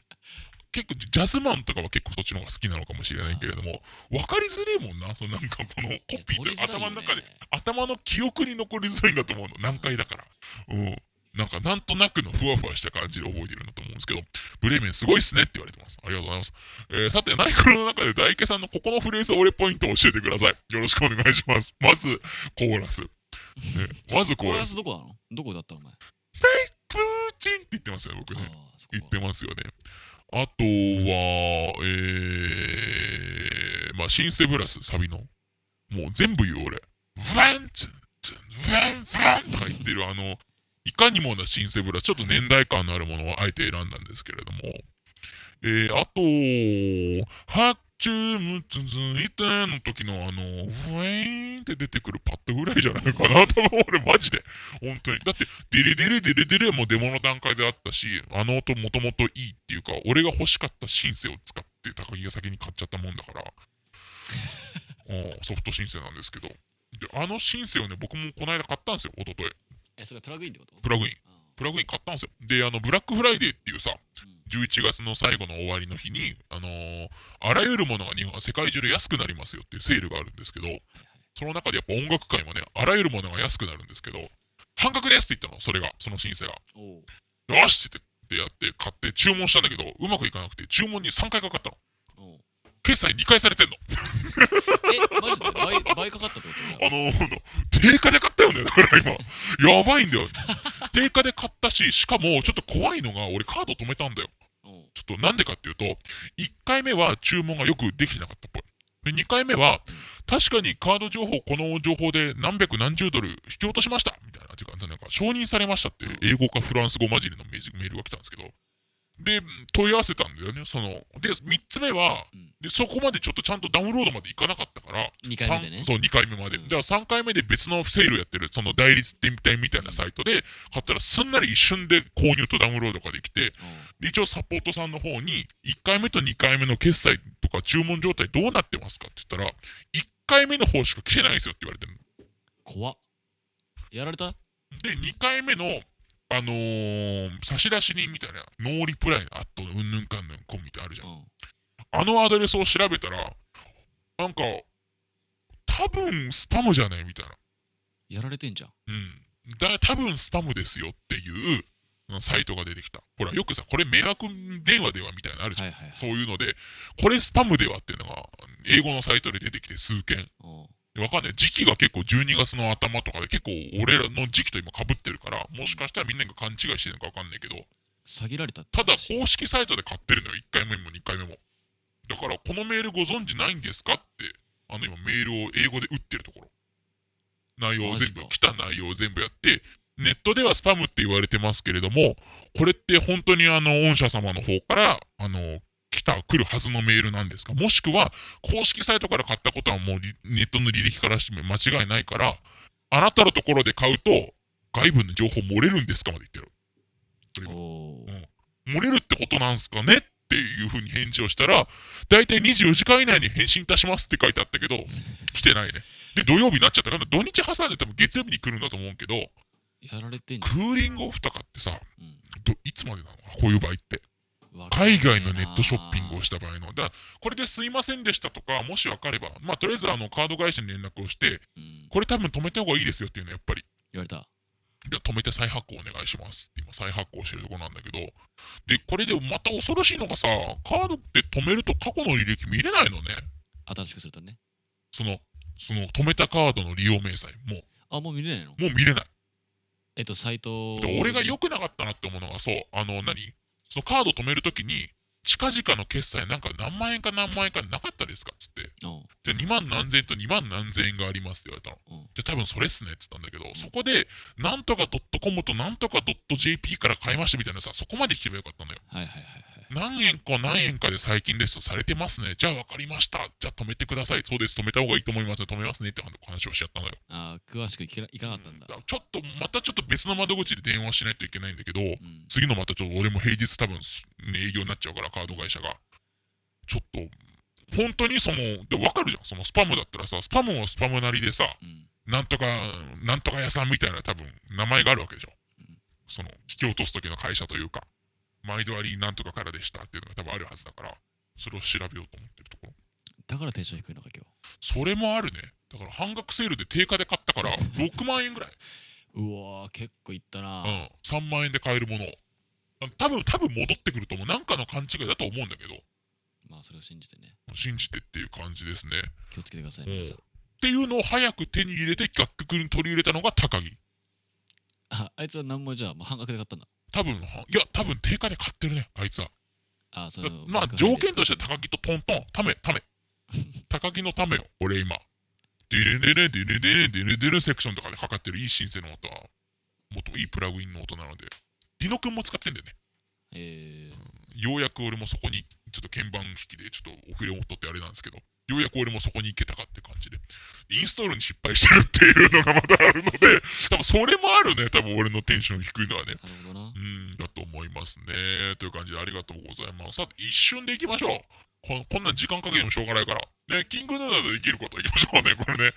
結構ジャズマンとかは結構そっちの方が好きなのかもしれないけれども、分かりづれえもんな、そのなんかこのコピーって頭の中で、頭の記憶に残りづらいんだと思うの、難解だから、うん、なんかなんとなくのふわふわした感じで覚えてるんだと思うんですけど、ブレーメンすごいっすねって言われてます。ありがとうございます。さて、ナイクルの中で大池さんのここのフレーズ俺ポイントを教えてください。よろしくお願いします。まずコーラス、ね、まずコーラスどこなの？どこだったのお前？プーチンって言ってますよ僕ね。言ってますよね。あとは、まあ、シンセブラス、サビの。もう全部言う、俺。ファンツンツン、ファンファンとか言ってる、いかにもなシンセブラス、ちょっと年代感のあるものをあえて選んだんですけれども。あと、ハッチュームツンツンイテンの時のフェインって出てくるパッドぐらいじゃないかな、多分俺マジで。本当に。だって、ディレディレディレディレもデモの段階であったし、あの音もともといいっていうか、俺が欲しかったシンセを使って高木が先に買っちゃったもんだから、ソフトシンセなんですけど。で、あのシンセをね、僕もこの間買ったんですよ、一昨日。え、それはプラグインってこと？プラグイン買ったんですよ。で、ブラックフライデーっていうさ、11月の最後の終わりの日に、あらゆるものが日本世界中で安くなりますよっていうセールがあるんですけど、その中でやっぱ音楽界もね、あらゆるものが安くなるんですけど、半額ですって言ったの、それが、そのシンセが。よしってやって買って注文したんだけど、うまくいかなくて、注文に3回かかったの。決済2回されてんの。え、マジで 倍かかったってこと？定価で買ったよね、だから今やばいんだよ。定価で買ったし、しかもちょっと怖いのが俺カード止めたんだよ。ちょっとなんでかっていうと、1回目は注文がよくできてなかったっぽい。で、2回目は確かにカード情報、この情報で何百何十ドル引き落としましたみたいな、てかなんか承認されましたって英語かフランス語混じりのメールが来たんですけど。で、問い合わせたんだよね、その。で、3つ目は、で、そこまでちょっとちゃんとダウンロードまでいかなかったから、2回目でね。そう、2回目まで。じゃあ3回目で別のセールやってる、その代理店みたいなサイトで買ったら、すんなり一瞬で購入とダウンロードができて、で、一応サポートさんの方に、1回目と2回目の決済とか注文状態どうなってますかって言ったら、1回目の方しか来てないんですよって言われてるの。怖っ。やられた？で、2回目の、差出人みたいな、ノーリプライのアットのうんぬんかんぬんコミってあるじゃん、うん、あのアドレスを調べたら、なんか多分スパムじゃないみたいな、やられてんじゃん、うん、だ多分スパムですよっていうサイトが出てきた。ほらよくさ、これ迷惑電話ではみたいなのあるじゃん、はいはいはい、そういうのでこれスパムではっていうのが英語のサイトで出てきて数件、わかんない。時期が結構12月の頭とかで結構俺らの時期と今被ってるから、もしかしたらみんなが勘違いしてるのかわかんないけど、詐欺られたって。ただ公式サイトで買ってるのよ、1回目も2回目も。だからこのメールご存知ないんですかって、今メールを英語で打ってるところ、内容を全部、来た内容を全部やって、ネットではスパムって言われてますけれども、これって本当に御社様の方から来るはずのメールなんですか、もしくは公式サイトから買ったことはもうネットの履歴からしても間違いないから、あなたのところで買うと外部の情報漏れるんですかまで言ってる、うん、漏れるってことなんすかねっていうふうに返事をしたら、だいたい24時間以内に返信いたしますって書いてあったけど来てないね。で、土曜日になっちゃったから、土日挟んで多分月曜日に来るんだと思うけど、やられてんじゃん。クーリングオフとかってさ、いつまでなのか、こういう場合って海外のネットショッピングをした場合の、だこれですいませんでしたとか、もし分かれば、まあとりあえずカード会社に連絡をして、これ多分止めた方がいいですよっていうのはやっぱり言われた。じゃあ止めて再発行お願いしますって今再発行してるとこなんだけど、でこれでまた恐ろしいのがさ、カードって止めると過去の履歴見れないのね。新しくするとね。その止めたカードの利用明細もう。あ、もう見れないの？もう見れない。サイト。俺が良くなかったなって思うのが、そう、そのカード止めるときに近々の決済なんか何万円か何万円かなかったですかっつって、で2万何千円と2万何千円がありますって言われたので、多分それっすねっつったんだけど、そこでなんとか .com となんとか .jp から買いましたみたいなさ、そこまで聞けばよかったのよ、はいはいはいはい、何円か何円かで最近ですとされてますね、じゃあ分かりました、じゃあ止めてください、そうです、止めた方がいいと思いますね、止めますねって話をしちゃったのよ。ああ、詳しくいかなかったんだ、うん、ちょっとまたちょっと別の窓口で電話しないといけないんだけど、うん、次のまたちょっと俺も平日多分、ね、営業になっちゃうからカード会社がちょっと本当にそので分かるじゃん、そのスパムだったらさ、スパムはスパムなりでさ、うん、なんとかなんとか屋さんみたいな多分名前があるわけでしょ、うん、その引き落とす時の会社というか、毎度ありなんとかからでしたっていうのが多分あるはずだから、それを調べようと思ってるところだから。テンション低いのか今日。それもあるね。だから半額セールで定価で買ったから6万円ぐらい。うわー、結構いったな。うん、3万円で買えるものを多分戻ってくると思う。なんかの勘違いだと思うんだけど、まあそれを信じてね、信じてっていう感じですね。気をつけてください皆さんっていうのを早く手に入れて楽曲に取り入れたのが高木。あいつは何もじゃあ半額で買ったんだ多分。いや多分定価で買ってるねあいつは。あ、そう、まあ条件として高木とトントンため高木のためよ俺今デレデレデレデレデレデレセクションとかでかかってるいいシンセの音はもっといいプラグインの音なので、ディノ君も使ってんだよね、うん、ようやく俺もそこにちょっと鍵盤機器でちょっと遅れを取ってあれなんですけど、ようやく俺もそこに行けたかって感じで、インストールに失敗してるっていうのがまだあるので、多分それもあるね、多分俺のテンション低いのはね。なるほどな。うんだと思いますね。という感じでありがとうございます。さて一瞬でいきましょう。こんな時間かけてもしょうがないから、ね、キングヌーならできることいきましょうね、これね、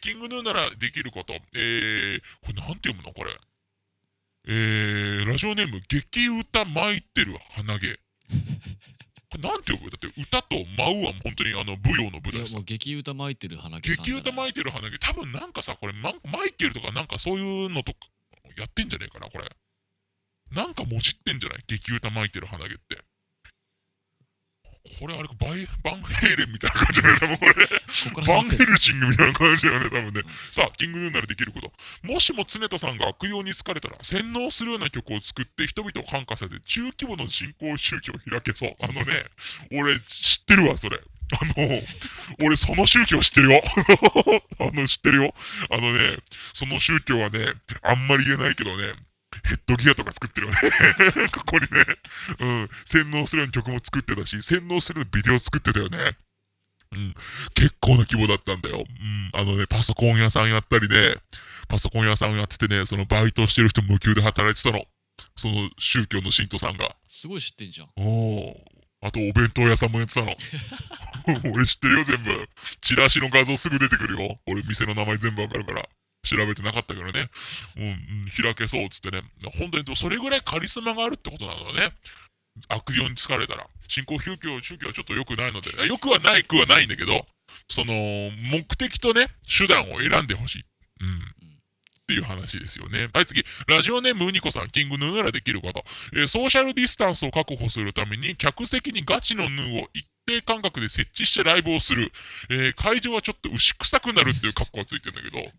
キングヌーならできること、これなんて読むのこれ、ラジオネーム激歌巻いてる鼻毛。これなんて呼ぶ？だって歌と舞うは本当に舞踊の舞台さ。いやもう激歌巻いてる鼻毛さんじゃない？激歌巻いてる鼻毛、多分なんかさ、これマイケルとかなんかそういうのとかやってんじゃねえかなこれ。なんかもじってんじゃない？激歌巻いてる鼻毛って。これあれバンヘイレンみたいな感じだよね多分これ。バンヘルシングみたいな感じだよね多分ね、うん、さあキングヌーならできること。もしも常田さんが悪用に好かれたら洗脳するような曲を作って人々を感化させて中規模の人工宗教を開けそう。俺知ってるわそれ。俺その宗教知ってるよ。知ってるよ。その宗教はね、あんまり言えないけどね、ヘッドギアとか作ってるよねここにね、うん、洗脳するような曲も作ってたし、洗脳するようなビデオ作ってたよね、うん、結構な規模だったんだよ、うん、パソコン屋さんやったりね、パソコン屋さんやっててね、そのバイトしてる人無給で働いてたの、その宗教の信徒さんが。すごい知ってんじゃん。おー、あとお弁当屋さんもやってたの。俺知ってるよ全部。チラシの画像すぐ出てくるよ俺、店の名前全部わかるから。調べてなかったけどね、うん、開けそうっつってね、本当にそれぐらいカリスマがあるってことなのね。悪用に疲れたら信仰宗教はちょっと良くないので、良くはないくはないんだけど、その目的とね手段を選んでほしい、うん、っていう話ですよね。はい、次ラジオネームうにこさん、キングヌーならできること、ソーシャルディスタンスを確保するために客席にガチのヌーを一定間隔で設置してライブをする、会場はちょっと牛臭くなるっていうカッコがついてるんだけど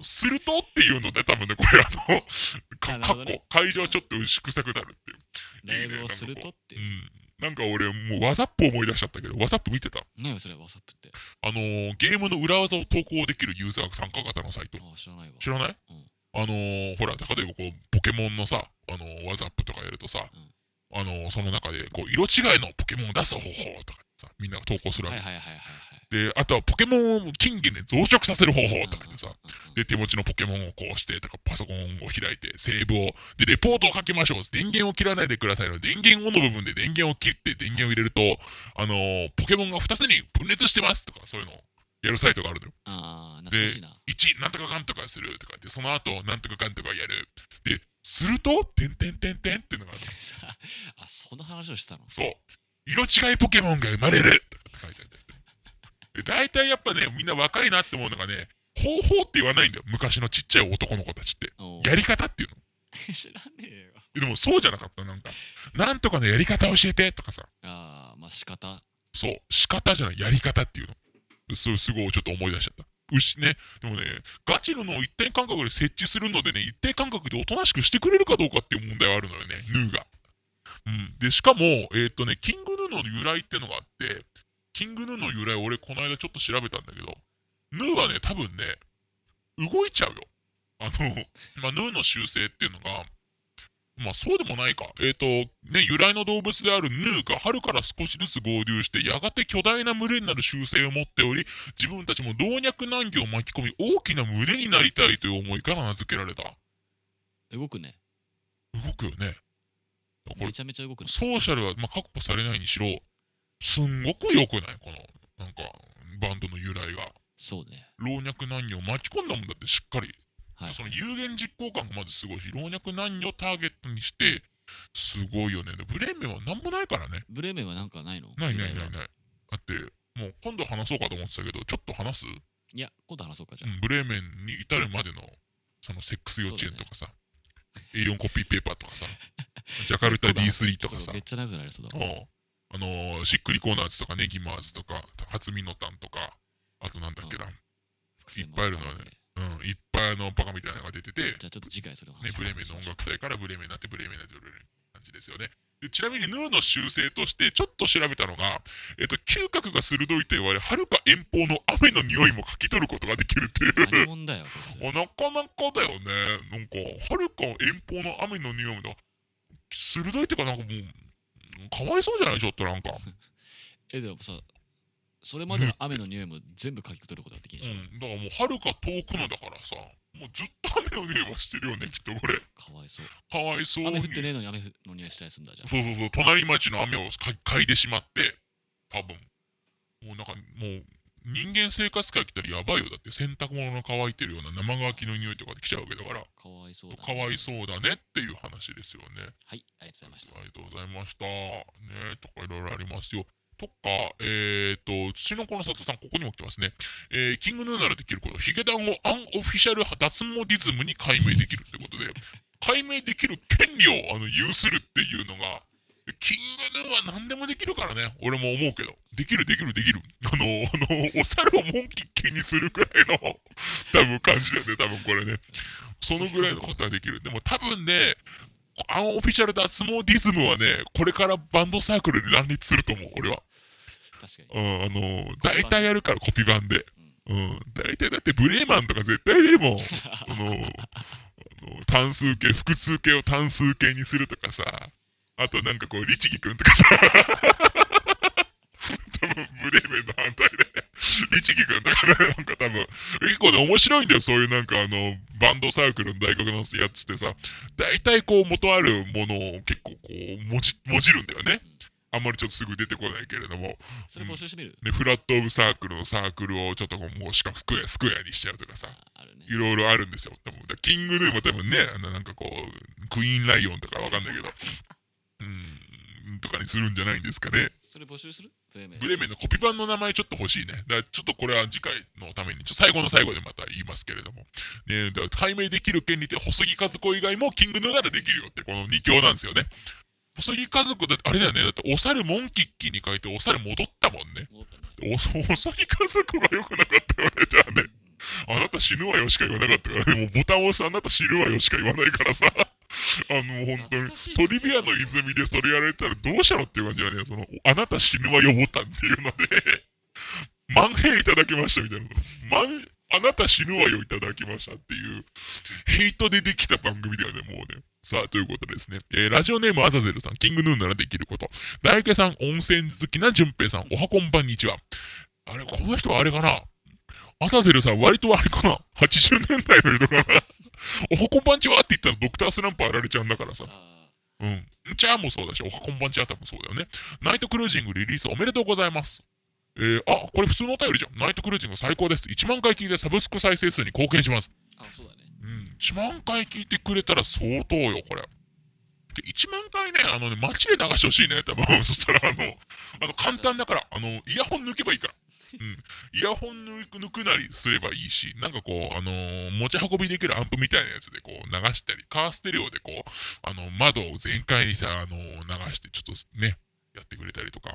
するとっていうので多分ねこれカッコ会場はちょっと牛臭くなるっていうライブをするとっていう、うん、なんか俺もうワザップ思い出しちゃったけど、ワザップ見てた？何よそれワザップって。ゲームの裏技を投稿できるユーザー参加型のサイト。知らないわ。知らない？うん、ほら例えばこうポケモンのさワザップとかやるとさ、うん、その中でこう色違いのポケモンを出す方法とかさみんなが投稿するわけ、はいはいはいはい、であとはポケモンを金銀で増殖させる方法とかでさ、うんうんうん、で手持ちのポケモンをこうしてとかパソコンを開いてセーブをでレポートを書きましょう、電源を切らないでくださいの電源をの部分で電源を切って電源を入れるとポケモンが2つに分裂してますとかそういうのをやるサイトがあるのよ。あー懐かしいな。で1なんとかかんとかするとかでその後なんとかかんとかやるでするとてんてんてんてんっていうのがある。あ、その話をしたの。そう。色違いポケモンが生まれるって書いてあるんですね。で大体やっぱねみんな若いなって思うのがね、方法って言わないんだよ昔のちっちゃい男の子たちって。やり方っていうの。知らねえよ。でもそうじゃなかった。なんとかのやり方教えてとかさ。ああ、まあ仕方。そう仕方じゃないやり方っていうの。それすごいちょっと思い出しちゃった。牛ね、でもね、ガチのを一定間隔で設置するのでね、一定間隔でおとなしくしてくれるかどうかっていう問題はあるのよね、ヌーが。で、しかも、キングヌーの由来ってのがあって、キングヌーの由来、俺、この間ちょっと調べたんだけど、ヌーはね、多分ね、動いちゃうよ。ヌーの習性っていうのが、そうでもないか。由来の動物であるヌーが春から少しずつ合流して、やがて巨大な群れになる習性を持っており、自分たちも老若男女を巻き込み、大きな群れになりたいという思いから名付けられた。動くね。動くよね。めちゃめちゃ動くね。ソーシャルは、確保されないにしろ、すんごく良くない？この、バンドの由来が。そうね。老若男女を巻き込んだもんだって、しっかり。はい、その有言実行感がまずすごいし、老若男女ターゲットにしてすごいよね。ブレーメンはなんもないからね。ブレーメンはなんかないの？ない。だってもう今度話そうかと思ってたけど、ちょっと話す？いや、今度話そうかじゃん。ブレーメンに至るまでのそのセックス幼稚園とかさ、ね、A4 コピーペーパーとかさ、ジャカルタ D3 とかさ、めっちゃ長くなりそうだもん。しっくりコーナーズとかネギマーズとか初見のタンとか、あとなんだっけな、いっぱいあるのはね。いっぱいバカみたいなのが出てて、じゃあちょっと次回それを話しましょう。ブレーメンの音楽隊からブレーメンになって、ブレーメンになってくれる感じですよね。で、ちなみにヌーの習性としてちょっと調べたのが、嗅覚が鋭いと言われ、はるか遠方の雨の匂いも嗅ぎ取ることができるっていう。何もんだよ。なかなかだよね。なんかはるか遠方の雨の匂いも鋭いってか、なんかもうかわいそうじゃない？ちょっとなんか。でもさ。それまでの雨の匂いも全部かき取ることができるでしょ、だからもう遥か遠くのだからさ、もうずっと雨の匂いはしてるよね、きっとこれ。かわいそう。雨降ってねえのに雨の匂いしたりするんだじゃん。そう、隣町の雨を嗅いでしまって、多分もうなんかもう人間生活界来たらやばいよ。だって洗濯物が乾いてるような生乾きの匂いとかで来ちゃうわけだから。かわいそうだねっていう話ですよね。はい、ありがとうございました。ありがとうございました。ねえ、とかいろいろありますよ。とか、土の子の里さん、ここにも来てますね。キングヌーならできること、ヒゲダンをアンオフィシャル脱毛リズムに解明できるってことで、解明できる権利を有するっていうのが、キングヌーは何でもできるからね、俺も思うけど。できる。お猿をモンキッキーにするくらいの、多分感じだよね、多分これね。そのぐらいのことはできる。でも多分ね、アンオフィシャル脱毛リズムはね、これからバンドサークルで乱立すると思う、俺は。確かに。大体やるから、コピー版で。大体だってブレーマンとか絶対でもん。単数形、複数形を単数形にするとかさ。あとなんかこう、律儀くんとかさ。多分ブレーメンの反対で。律儀くんとかね、なんか多分。結構ね、面白いんだよ、そういうなんかバンドサークルの大学のやつってさ。大体こう、元あるものを結構こう、もじるんだよね。あんまりちょっとすぐ出てこないけれども、それ募集してみる、フラットオブサークルのサークルをちょっともう四角スクエアにしちゃうとかさ、いろいろあるんですよ。多分キングヌーも多分ね、なんかこうクイーンライオンとかわかんないけどとかにするんじゃないんですかね。それ募集する？ブレーメンのコピー版の名前ちょっと欲しいね。だからちょっとこれは次回のために、最後の最後でまた言いますけれども、ね、だから解明できる権利って細木数子以外もキングヌーならできるよって、この2強なんですよね。細木家族だってあれだよね。だってお猿モンキッキーに変えてお猿戻ったもんね。細木家族が良くなかったよね。じゃあね、あなた死ぬわよしか言わなかったからね。もうボタンを押すあなた死ぬわよしか言わないからさ。本当にトリビアの泉でそれやられたらどうしたのっていう感じだね。そのあなた死ぬわよボタンっていうので万兵いただきましたみたいな。あなた死ぬわよいただきましたっていうヘイトでできた番組だよね、もうね。さあ、ということですね。ラジオネームアザゼルさん、キングヌーならできること。大家さん、温泉好きな順平さん、おはこんばんにちは。あれ、この人はあれかな、アザゼルさん、割とあれかな、80年代の人かな。おはこんばんちはって言ったらドクタースランプあられちゃうんだからさ。じゃあもそうだし、おはこんばんちは多分そうだよね。ナイトクルージングリリースおめでとうございます。これ普通のお便りじゃん。ナイトクルージング最高です。1万回聞いてサブスク再生数に貢献します。あ、そうだね。1万回聞いてくれたら相当よ、これ。で、1万回ね、街で流してほしいね、多分。そしたら、簡単だから、イヤホン抜けばいいから。イヤホン抜くなりすればいいし、なんかこう、持ち運びできるアンプみたいなやつでこう流したり、カーステレオでこう、窓を全開にして、流して、ちょっとね、やってくれたりとか。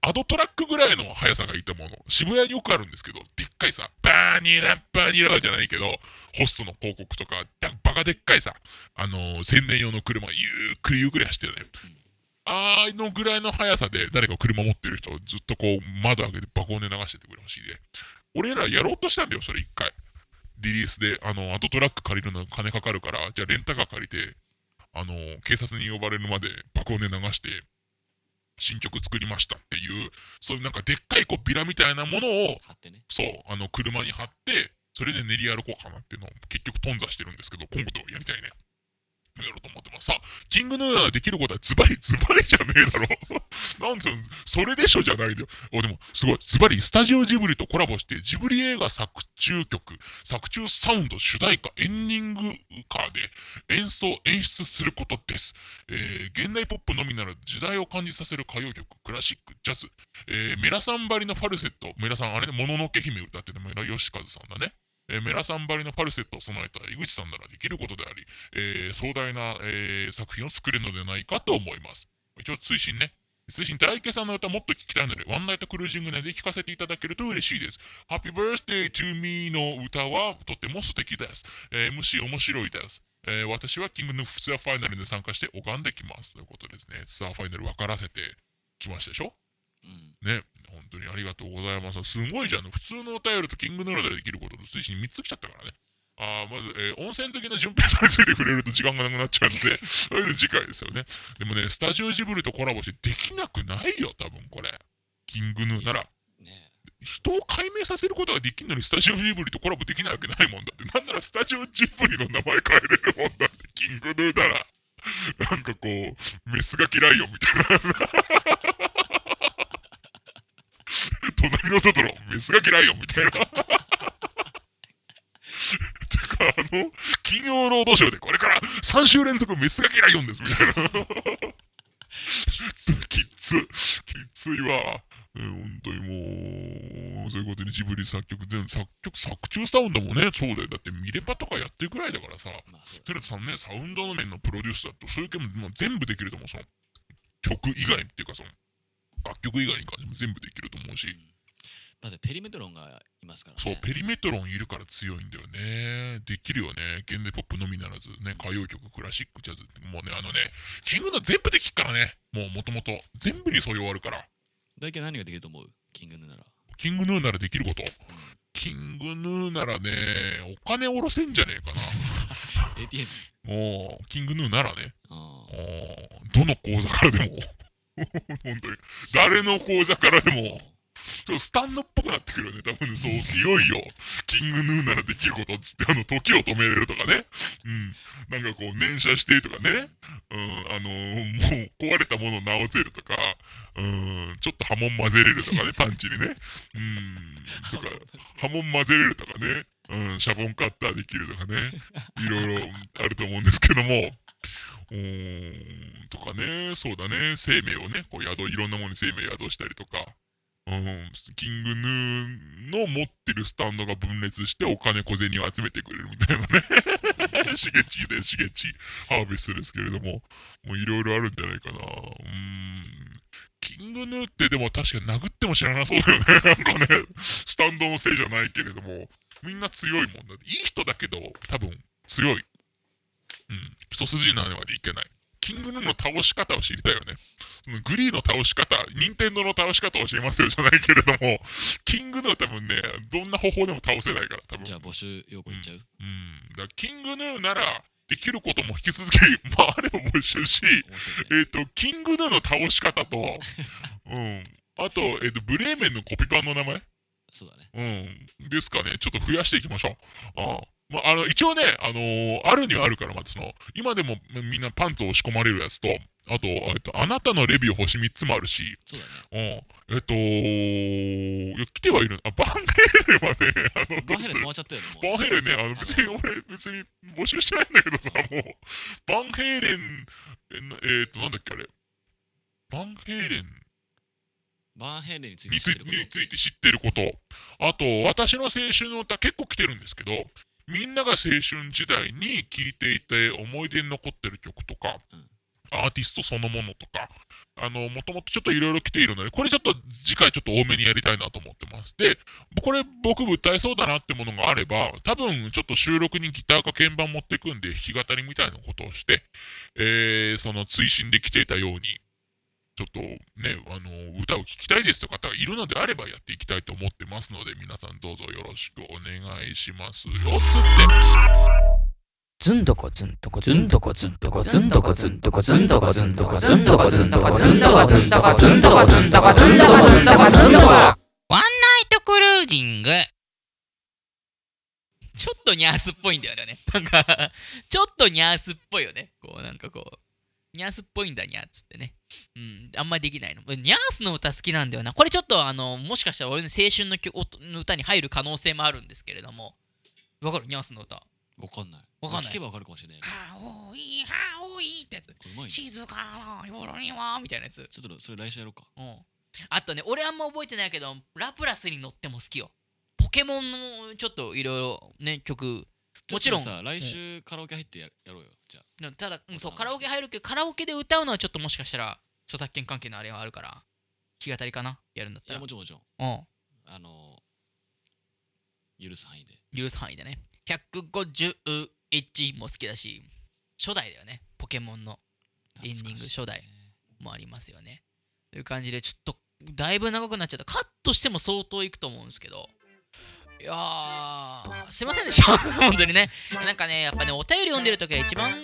アドトラックぐらいの速さがいたもの、渋谷によくあるんですけど、でっかいさ、バーニラじゃないけど、ホストの広告とか、バカでっかいさ、宣伝用の車、ゆっくり走ってるね。あのぐらいの速さで誰か車持ってる人をずっとこう窓開けて爆音で流しててくれほしいで、俺らやろうとしたんだよそれ一回。リリースであとトラック借りるの金かかるから、じゃあレンタカー借りて警察に呼ばれるまで爆音で流して新曲作りましたっていう、そういうなんかでっかいこうビラみたいなものを貼って、ね、そう車に貼ってそれで練り歩こうかなっていうのを結局頓挫してるんですけど、今度やりたいね、やろうと思ってます。さあ、キングヌーができることはズバリズバリじゃねえだろなんでそれでしょじゃないでよ。でもすごいズバリ、スタジオジブリとコラボしてジブリ映画作中曲、作中サウンド、主題歌、エンディング歌で演奏演出することです。現代ポップのみなら時代を感じさせる歌謡曲、クラシック、ジャズ、メラさんばりのファルセット、メラさんあれね、もののけ姫歌ってね、メラヨシカズさんだね。メラさんばりのファルセットを備えた井口さんならできることであり、壮大な、作品を作れるのではないかと思います。一応追伸ね、追伸、たらいけさんの歌もっと聴きたいのでワンナイトクルージング内で聴かせていただけると嬉しいです。ハッピーバースデートゥーミーの歌はとても素敵です。MC 面白いです。私はキングのツアーファイナルに参加して拝んできますということですね。ツアーファイナル分からせてきましたでしょ、うん、ね、本当にありがとうございます。すごいじゃん、普通のお便りとキングヌーラでできることと推進3つ来ちゃったからね。まず、温泉好きな順平さんについて触れると時間がなくなっちゃうのでそれで次回ですよね。でもね、スタジオジブリとコラボしてできなくないよ多分これ、キングヌーなら、ね、人を解明させることができるのにスタジオジブリとコラボできないわけないもんだって。なんならスタジオジブリの名前変えれるもんだって、キングヌーならなんかこうメスが嫌いよみたいな隣のトトロ、メスが嫌いよみたいな。てか金曜ロードショーでこれから3週連続メスが嫌いよんですみたいな。きついわ。本当にもうそういうことにジブリ作中サウンドもね、そうだよ、だってミレパとかやってるくらいだからさ、テレタさんね、サウンドの面のプロデュースだとそういう系も全部できると思う。その曲以外っていうかその。楽曲以外に関しても全部できると思うし、まずペリメトロンがいますからね。そう、ペリメトロンいるから強いんだよね。できるよね、現代ポップのみならずね、歌謡曲、クラシック、ジャズ、もうね、キングヌー全部できるからね、もともと全部に素養あるから。大体何ができると思う、キングヌーなら。キングヌーならできること、うん、キングヌーならね、お金下ろせんじゃねえかなATM もうキングヌーならね、どの口座からでも本当に誰の口座からでもちょっとスタンドっぽくなってくるよね多分ね。そう、いよいよキングヌーならできることっつって、時を止めれるとかね、うん、なんかこう念写してとかね、うん、もう壊れたものを直せるとか、うん、ちょっと刃文混ぜれるとかね、パンチにね、うん、とか刃文混ぜれるとかね、うん、シャボンカッターできるとかね、いろいろあると思うんですけども、とかね、そうだね、生命をね、こういろんなものに生命を宿したりとか、キングヌーの持ってるスタンドが分裂してお金小銭を集めてくれるみたいなねしげちでしげちハーベストですけれども、もういろいろあるんじゃないかな。キングヌーってでも確かに殴っても知らなそうだよねなんかね、スタンドのせいじゃないけれども、みんな強いもんだ。いい人だけど多分強い、うん、一筋縄ではいけない。キングヌーの倒し方を知りたいよね。そのグリーの倒し方、ニンテンドーの倒し方を教えますよじゃないけれども、キングヌーは多分ね、どんな方法でも倒せないから多分。じゃあ募集要項いっちゃう、だからキングヌーならできることも引き続き、あれも募集し、キングヌーの倒し方と、あと、ブレーメンのコピパンの名前、そうだね、ですかね、ちょっと増やしていきましょう。一応ね、あるにはあるから、またその今でもみんなパンツを押し込まれるやつと、あと、あなたのレビュー星3つもあるし、そうだね、来てはいる。バンヘイレはね、バンヘイレ止まっちゃったよね。バンヘイレね、別に募集してないんだけどさ、もうバンヘイレン、なんだっけあれ、バンヘイレンについて知ってること、あと私の青春の歌結構来てるんですけど、みんなが青春時代に聴いていて思い出に残ってる曲とか、アーティストそのものとか、もともとちょっといろいろ来ているので、これちょっと次回ちょっと多めにやりたいなと思ってます。で、これ僕歌えそうだなってものがあれば、多分ちょっと収録にギターか鍵盤持ってくんで弾き語りみたいなことをして、その追伸で来ていたように、ちょっとね、歌を聴きたいですという方がいるのであればやっていきたいと思ってますので、皆さんどうぞよろしくお願いしますよ。つってずんどこずんどこずんどこずんどこずんどこずんどこずんどこずんどこずんどこずんどこずんどこずんどこずんどこずんどこずんどこずんどこずんどこワンナイトクルージング。ちょっとニャースっぽいんだよね。なんかちょっとニャースっぽいよね。こうなんかこうニャースっぽいんだニャーっつってね。あんまりできないの。ニャースの歌好きなんだよな。これちょっともしかしたら俺の青春の歌に入る可能性もあるんですけれども、わかるニャースの歌？わかんない。聞けばわかるかもしれない。青い青いってやつ。静かな夜にはみたいなやつ。ちょっとそれ来週やろうか。うん。あとね、俺あんま覚えてないけど、ラプラスに乗っても好きよ。ポケモンのちょっといろいろね曲。もちろんさ、来週カラオケ入って やろうよ。じゃあ。ただ、そうカラオケ入るけど、カラオケで歌うのはちょっともしかしたら著作権関係のあれはあるから弾き語りかなやるんだったら。いやもちろん。うん。許す範囲でね。151も好きだし、初代だよね。ポケモンのエンディング初代もありますよね。という感じで、ちょっとだいぶ長くなっちゃった。カットしても相当いくと思うんですけど、いやーすいませんでした本当にね。なんかね、やっぱね、お便り読んでるときは一番も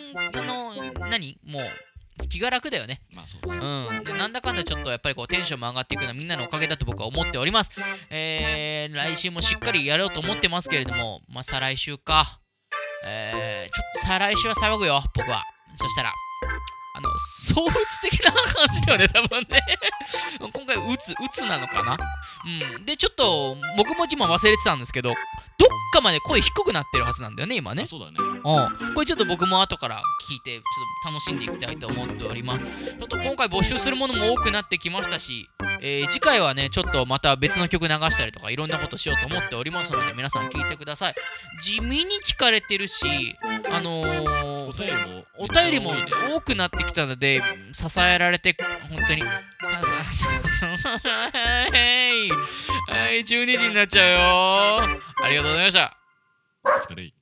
う気が楽だよね。まあそうです。うん。で、なんだかんだちょっとやっぱりこうテンションも上がっていくのはみんなのおかげだと僕は思っております。来週もしっかりやろうと思ってますけれども、まあ再来週か。ちょっと再来週は騒ぐよ、僕は。そしたら、躁鬱的な感じだよね、多分ね。今回鬱なのかな。うん。で、ちょっと僕も今忘れてたんですけど、どっかまで声低くなってるはずなんだよね、今ね。そうだね。これちょっと僕も後から聞いて、ちょっと楽しんでいきたいと思っております。ちょっと今回募集するものも多くなってきましたし、次回はね、ちょっとまた別の曲流したりとかいろんなことしようと思っておりますので、皆さん聞いてください。地味に聞かれてるし、お便りも多くなってきたので、支えられて本当にはい、12時になっちゃうよ。ありがとうございました。お疲れ。